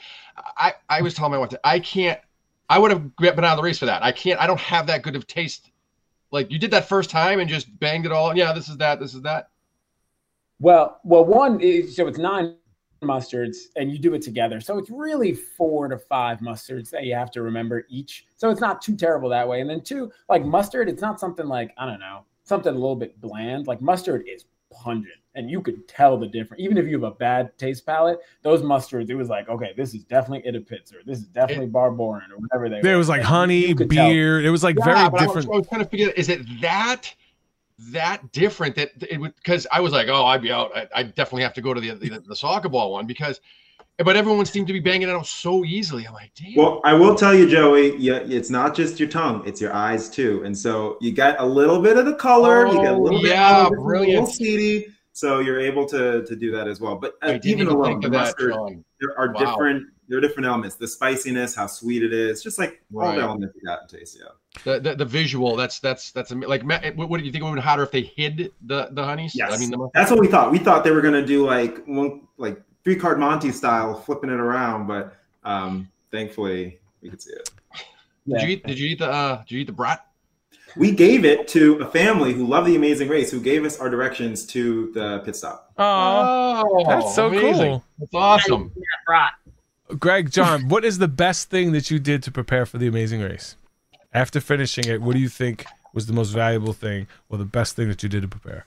that? I was telling my wife, I would have been out of the race for that. I don't have that good of taste. Like, you did that first time and just banged it all. And yeah, this is that, this is that. Well, one is, so it's 9 mustards and you do it together. So it's really 4 to 5 mustards that you have to remember each. So it's not too terrible that way. And then 2, like mustard, it's not something like, I don't know, something a little bit bland. Like mustard is pungent and you could tell the difference. Even if you have a bad taste palate, those mustards, it was like, okay, this is definitely Ittipitzer. This is definitely Barboren or whatever they were. There was like honey, beer. It was like very different. I was trying to figure out, is it that different that it would, because I was like, oh, I'd be out. I definitely have to go to the soccer ball one, but everyone seemed to be banging it out so easily. I'm like, damn. Well, I will tell you, Joey, it's not just your tongue, it's your eyes too. And so you got a little bit of the color, you got a little bit of the little seedy. So you're able to do that as well. But even alone, the mustard, there are different elements. The spiciness, how sweet it is, just like all the elements you got in taste. Yeah. The visual. That's like. What do you think it would be harder if they hid the honeys? Yes. I mean, that's what we thought. We thought they were gonna do like like 3-card Monty style, flipping it around. But thankfully, we could see it. Yeah. Did you eat the brat? We gave it to a family who loved the Amazing Race, who gave us our directions to the pit stop. Oh, that's so cool! That's awesome. Greg, John, what is the best thing that you did to prepare for the Amazing Race? After finishing it, what do you think was the most valuable thing or the best thing that you did to prepare?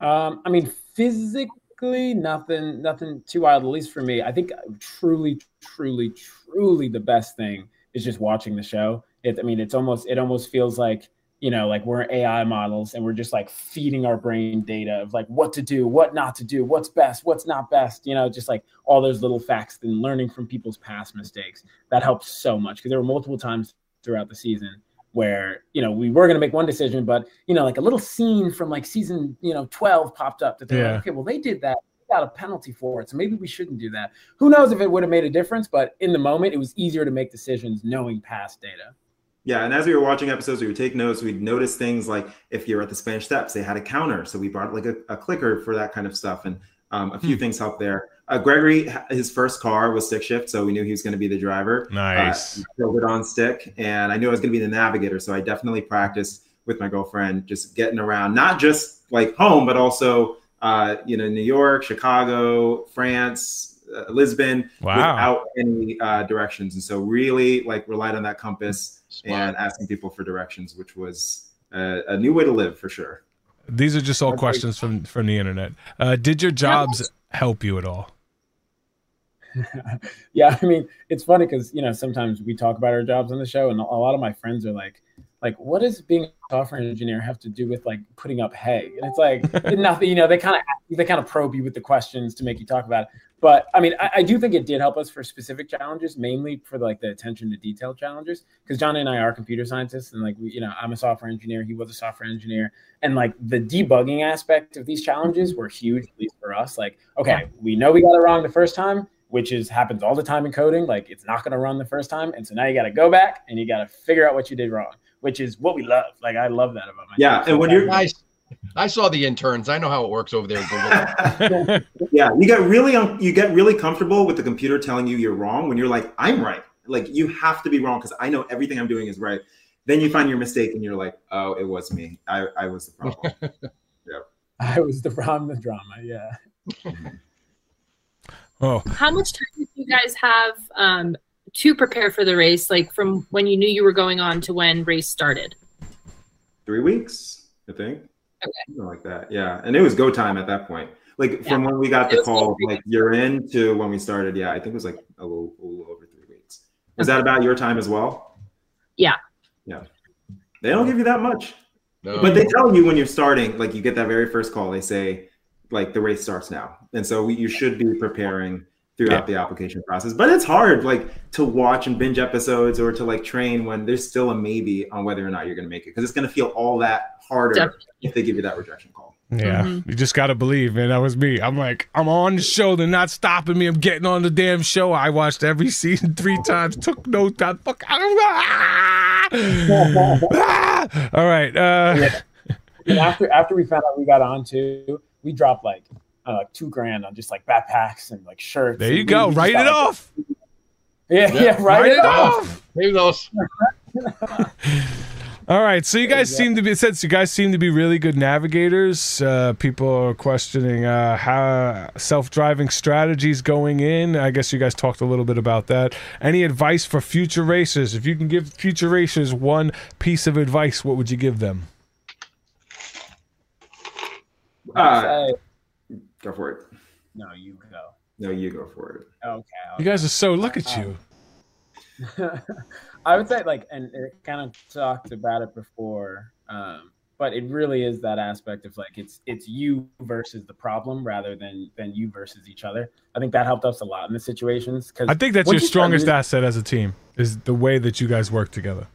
I mean, physically, nothing too wild, at least for me. I think truly the best thing is just watching the show. I mean, it almost feels like, you know, like we're AI models and we're just like feeding our brain data of like what to do, what not to do, what's best, what's not best, you know, just like all those little facts and learning from people's past mistakes. That helps so much because there were multiple times throughout the season where, you know, we were going to make one decision, but, you know, like a little scene from like season, you know, 12 popped up that they're like, okay, well, they did that. Got a penalty for it, so maybe we shouldn't do that. Who knows if it would have made a difference, but in the moment, it was easier to make decisions knowing past data. Yeah, and as we were watching episodes, we would take notes. We'd notice things like if you're at the Spanish Steps, they had a counter. So we brought like a clicker for that kind of stuff. And a few things helped there. Gregory, his first car was stick shift, so we knew he was going to be the driver. Nice. Drove it on stick, and I knew I was going to be the navigator, so I definitely practiced with my girlfriend just getting around, not just like home, but also New York, Chicago, France, Lisbon, without any directions. And so really like relied on that compass and asking people for directions, which was a new way to live for sure. These are just all questions from the internet. Did your jobs help you at all? Yeah, I mean, it's funny because, sometimes we talk about our jobs on the show, and a lot of my friends are like, what does being a software engineer have to do with like putting up hay? And it's like nothing, they kind of probe you with the questions to make you talk about it. But I mean, I do think it did help us for specific challenges, mainly for like the attention to detail challenges. Cause John and I are computer scientists, and like, I'm a software engineer, he was a software engineer. And like the debugging aspect of these challenges were huge, at least for us. Like, okay, we know we got it wrong the first time, which happens all the time in coding. Like it's not gonna run the first time. And so now you gotta go back and you gotta figure out what you did wrong, which is what we love. Like, I love that about myself. Yeah, and when you're nice, I saw the interns. I know how it works over there at Google. Yeah, you get really comfortable with the computer telling you you're wrong when you're like, I'm right. Like, you have to be wrong because I know everything I'm doing is right. Then you find your mistake and you're like, oh, it was me. I was the problem. Yeah. I was the problem, the drama, yeah. Oh. How much time did you guys have to prepare for the race, like from when you knew you were going on to when race started? 3 weeks, I think. Okay. Something like that, yeah. And it was go time at that point. Like from when we got the call, like you're in, to when we started, yeah, I think it was like a little over 3 weeks. Was that about your time as well? Yeah. Yeah. They don't give you that much. No. But they tell you when you're starting, like you get that very first call, they say, like the race starts now. And so you should be preparing throughout the application process, but it's hard like to watch and binge episodes or to like train when there's still a maybe on whether or not you're going to make it. Cause it's going to feel all that harder if they give you that rejection call. Yeah. Mm-hmm. You just got to believe, man. That was me. I'm like, I'm on the show. They're not stopping me. I'm getting on the damn show. I watched every season 3 times, took notes. All right. After we found out we got on too, we dropped like $2,000 on just like backpacks and like shirts. There you go. Write it off. Yeah. Write it off. Leave those. All right. So you guys seem to be, since you guys seem to be really good navigators, people are questioning how self-driving strategies going in. I guess you guys talked a little bit about that. Any advice for future racers? If you can give future racers one piece of advice, what would you give them? Go for it. No, you go. No, you go for it. Okay. You guys are so, look at you. I would say like, and it kind of talked about it before, but it really is that aspect of like, it's you versus the problem rather than you versus each other. I think that helped us a lot in the situations. Cause I think that's your strongest asset as a team is the way that you guys work together.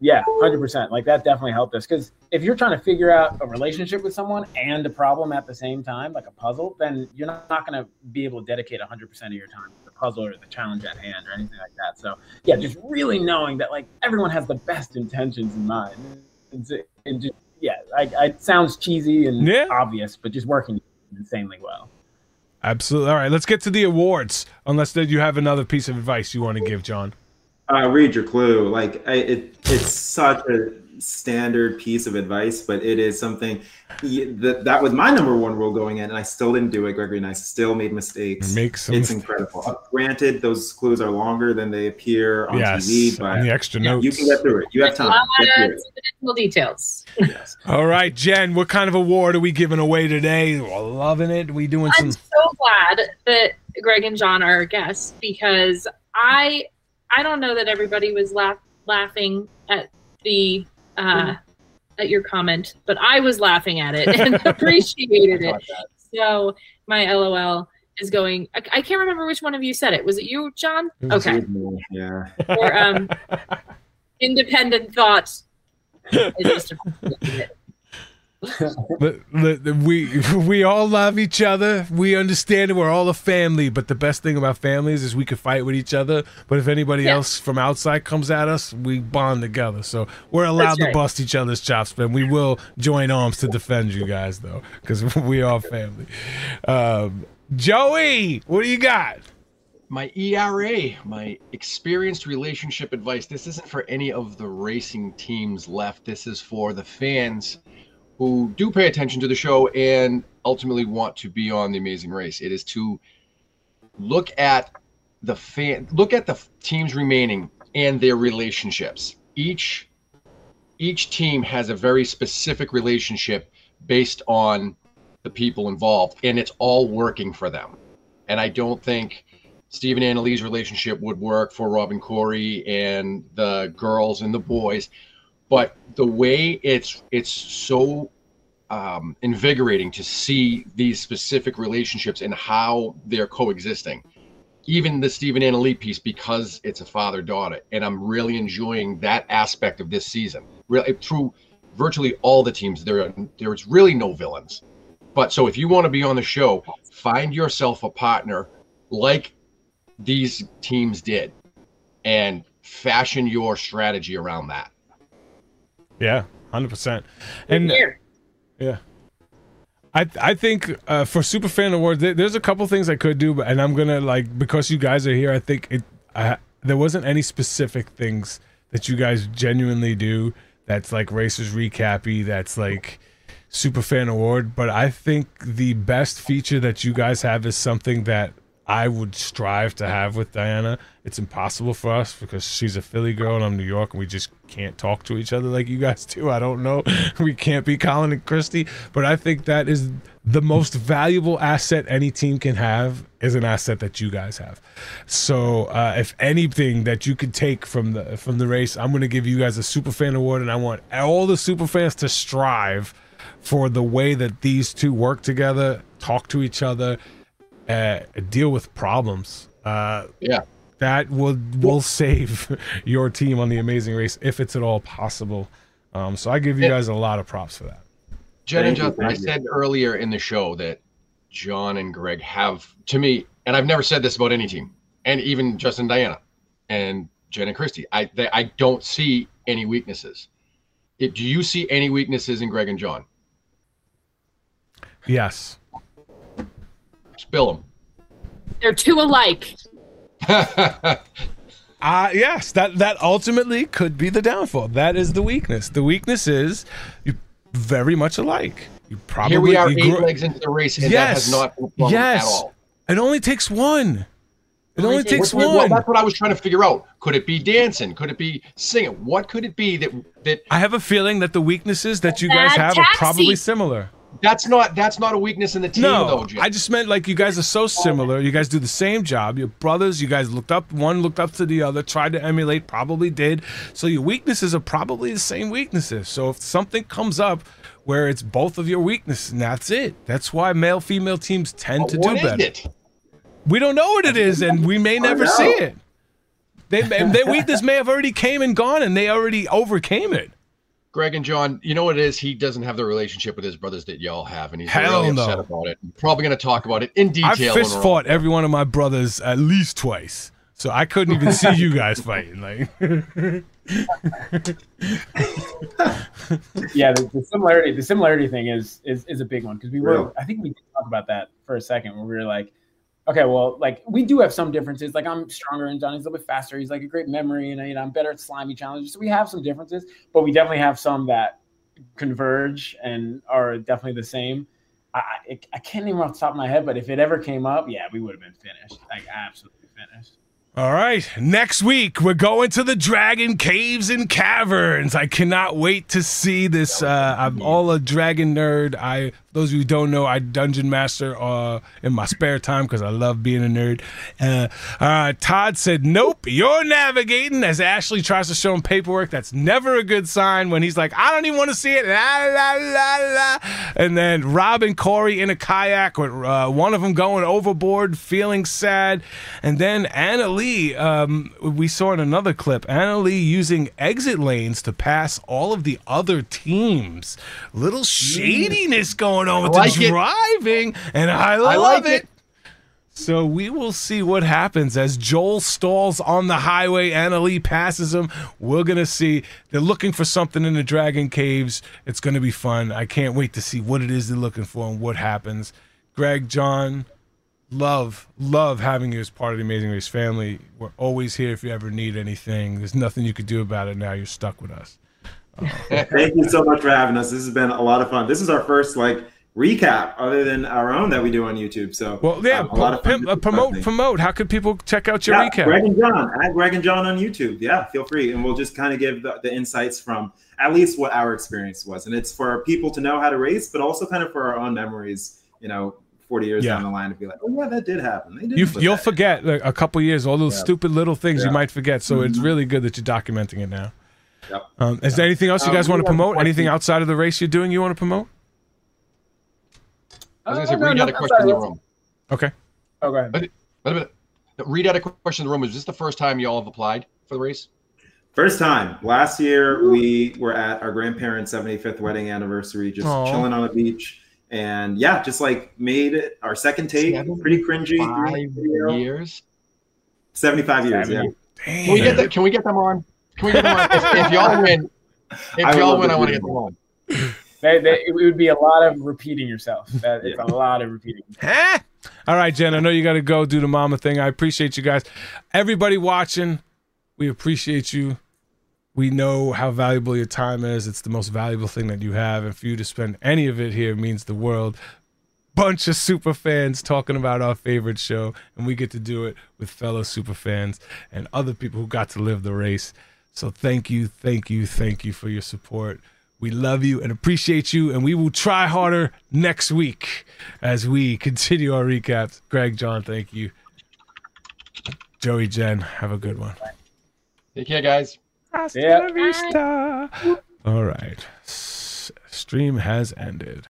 Yeah, 100%. Like that definitely helped us, because if you're trying to figure out a relationship with someone and a problem at the same time, like a puzzle, then you're not going to be able to dedicate 100% of your time to the puzzle or the challenge at hand or anything like that. So yeah, just really knowing that like everyone has the best intentions in mind, and just, yeah, it sounds cheesy and obvious, but just working insanely well. Absolutely. All right, let's get to the awards. Unless you have another piece of advice you want to give, John. Read your clue. Like it's such a standard piece of advice, but it is something that was my number 1 rule going in, and I still didn't do it. Gregory and I still made mistakes. It's incredible. Granted, those clues are longer than they appear on TV, but the extra notes. You can get through it. You have time. Little details. Yes. All right, Jen, what kind of award are we giving away today? We're loving it. We doing I'm so glad that Greg and John are our guests, because I don't know that everybody was laughing at the at your comment, but I was laughing at it and appreciated it. So my LOL is going. I can't remember which one of you said it. Was it you, John? Okay. Yeah. Or independent thoughts. We all love each other. We understand that we're all a family, but the best thing about families is we can fight with each other, but if anybody else from outside comes at us, we bond together. So we're allowed to bust each other's chops, but we will join arms to defend you guys, though, because we are family. Joey, what do you got? My ERA, my experienced relationship advice. This isn't for any of the racing teams left. This is for the fans who do pay attention to the show and ultimately want to be on The Amazing Race. It is to look at the fan, look at the teams remaining and their relationships. Each team has a very specific relationship based on the people involved, and it's all working for them. And I don't think Steve and Annalise's relationship would work for Robin Corey and the girls and the boys, but the way it's so invigorating to see these specific relationships and how they're coexisting. Even the Steve and Annalise piece, because it's a father-daughter, and I'm really enjoying that aspect of this season. Really, through virtually all the teams, there's really no villains. But so if you want to be on the show, find yourself a partner like these teams did and fashion your strategy around that. Yeah, 100%. And yeah, I think for Superfan Awards, there's a couple things I could do, and I'm gonna, like, because you guys are here, I think there wasn't any specific things that you guys genuinely do that's like Racers Recap-y, that's like Superfan Award, but I think the best feature that you guys have is something that I would strive to have with Diana. It's impossible for us because she's a Philly girl and I'm New York, and we just can't talk to each other like you guys do. I don't know. We can't be Colin and Christie, but I think that is the most valuable asset any team can have, is an asset that you guys have. So if anything that you could take from the race, I'm going to give you guys a Superfan Award, and I want all the Superfans to strive for the way that these two work together, talk to each other, deal with problems. Yeah, that will save your team on The Amazing Race if it's at all possible. So I give you guys a lot of props for that. Jen and Justin, I said earlier in the show that John and Greg have, to me, and I've never said this about any team, and even Justin and Diana and Jen and Christy, I don't see any weaknesses. Do you see any weaknesses in Greg and John? Yes. Spill them. They're two alike. Yes, that ultimately could be the downfall. That is the weakness. The weakness is you're very much alike. You probably, here we are, 8 legs into the race, and that has not been fun at all. It only takes one. It only takes one. Well, that's what I was trying to figure out. Could it be dancing? Could it be singing? What could it be that? I have a feeling that the weaknesses that you guys have are probably similar. That's not a weakness in the team, though, Jim. I just meant, like, you guys are so similar. You guys do the same job. Your brothers, you guys looked up to the other, tried to emulate, probably did. So your weaknesses are probably the same weaknesses. So if something comes up where it's both of your weaknesses, and that's it. That's why male-female teams tend to do better. What is it? We don't know what it is, and we may never see it. Their weakness may have already came and gone, and they already overcame it. Greg and John, you know what it is? He doesn't have the relationship with his brothers that y'all have, and he's really upset about it. I'm probably going to talk about it in detail. I fist fought every one of my brothers at least twice, so I couldn't even see you guys fighting. Like, yeah, the similarity thing is a big one, because we were, I think we did talk about that for a second, where we were like, okay, well, like, we do have some differences. Like, I'm stronger and Johnny's a little bit faster. He's like a great memory, and I'm better at slimy challenges. So we have some differences, but we definitely have some that converge and are definitely the same. I can't even off the top of my head, but if it ever came up, yeah, we would have been finished. Like, absolutely finished. All right, next week we're going to the Dragon Caves and Caverns. I cannot wait to see this. I'm all a dragon nerd. Those of you who don't know, I dungeon master in my spare time because I love being a nerd. Todd said, nope, you're navigating, as Ashley tries to show him paperwork. That's never a good sign when he's like, I don't even want to see it. La, la, la, la. And then Rob and Corey in a kayak with one of them going overboard, feeling sad. And then Annalee, we saw in another clip, Annalee using exit lanes to pass all of the other teams. Little shadiness going on with the driving, and I love it. So we will see what happens as Joel stalls on the highway. Annalee passes him. We're going to see. They're looking for something in the Dragon Caves. It's going to be fun. I can't wait to see what it is they're looking for and what happens. Greg, John, Love having you as part of the Amazing Race family. We're always here if you ever need anything. There's nothing you could do about it now. You're stuck with us. Thank you so much for having us. This has been a lot of fun. This is our first recap other than our own that we do on YouTube. So promote. How could people check out your recap? Greg and John, at Greg and John on YouTube. Yeah, feel free. And we'll just kind of give the insights from at least what our experience was. And it's for people to know how to race, but also kind of for our own memories, 40 years down the line to be like, oh yeah, that did happen. They did you'll forget a couple years, all those stupid little things you might forget. So it's really good that you're documenting it now. Yep. Is there anything else you guys want to promote? Anything outside of the race you're doing you want to promote? I was going to say, read out a question in the room. Okay. Okay. But read out a question in the room. Is this the first time you all have applied for the race? First time. Last year, we were at our grandparents' 75th wedding anniversary, just chilling on the beach. And yeah, just made it our second take. Pretty cringy. 75 years. Yeah. Damn. Can we get that? Can we get them on? Can we get them on? If y'all win, I want to get them on. It would be a lot of repeating yourself. It's a lot of repeating. All right, Jen. I know you got to go do the mama thing. I appreciate you guys. Everybody watching, we appreciate you. We know how valuable your time is. It's the most valuable thing that you have. And for you to spend any of it here means the world. Bunch of super fans talking about our favorite show. And we get to do it with fellow super fans and other people who got to live the race. So thank you, thank you, thank you for your support. We love you and appreciate you. And we will try harder next week as we continue our recaps. Greg, John, thank you. Joey, Jen, have a good one. Take care, guys. Hasta la vista. All right. Stream has ended.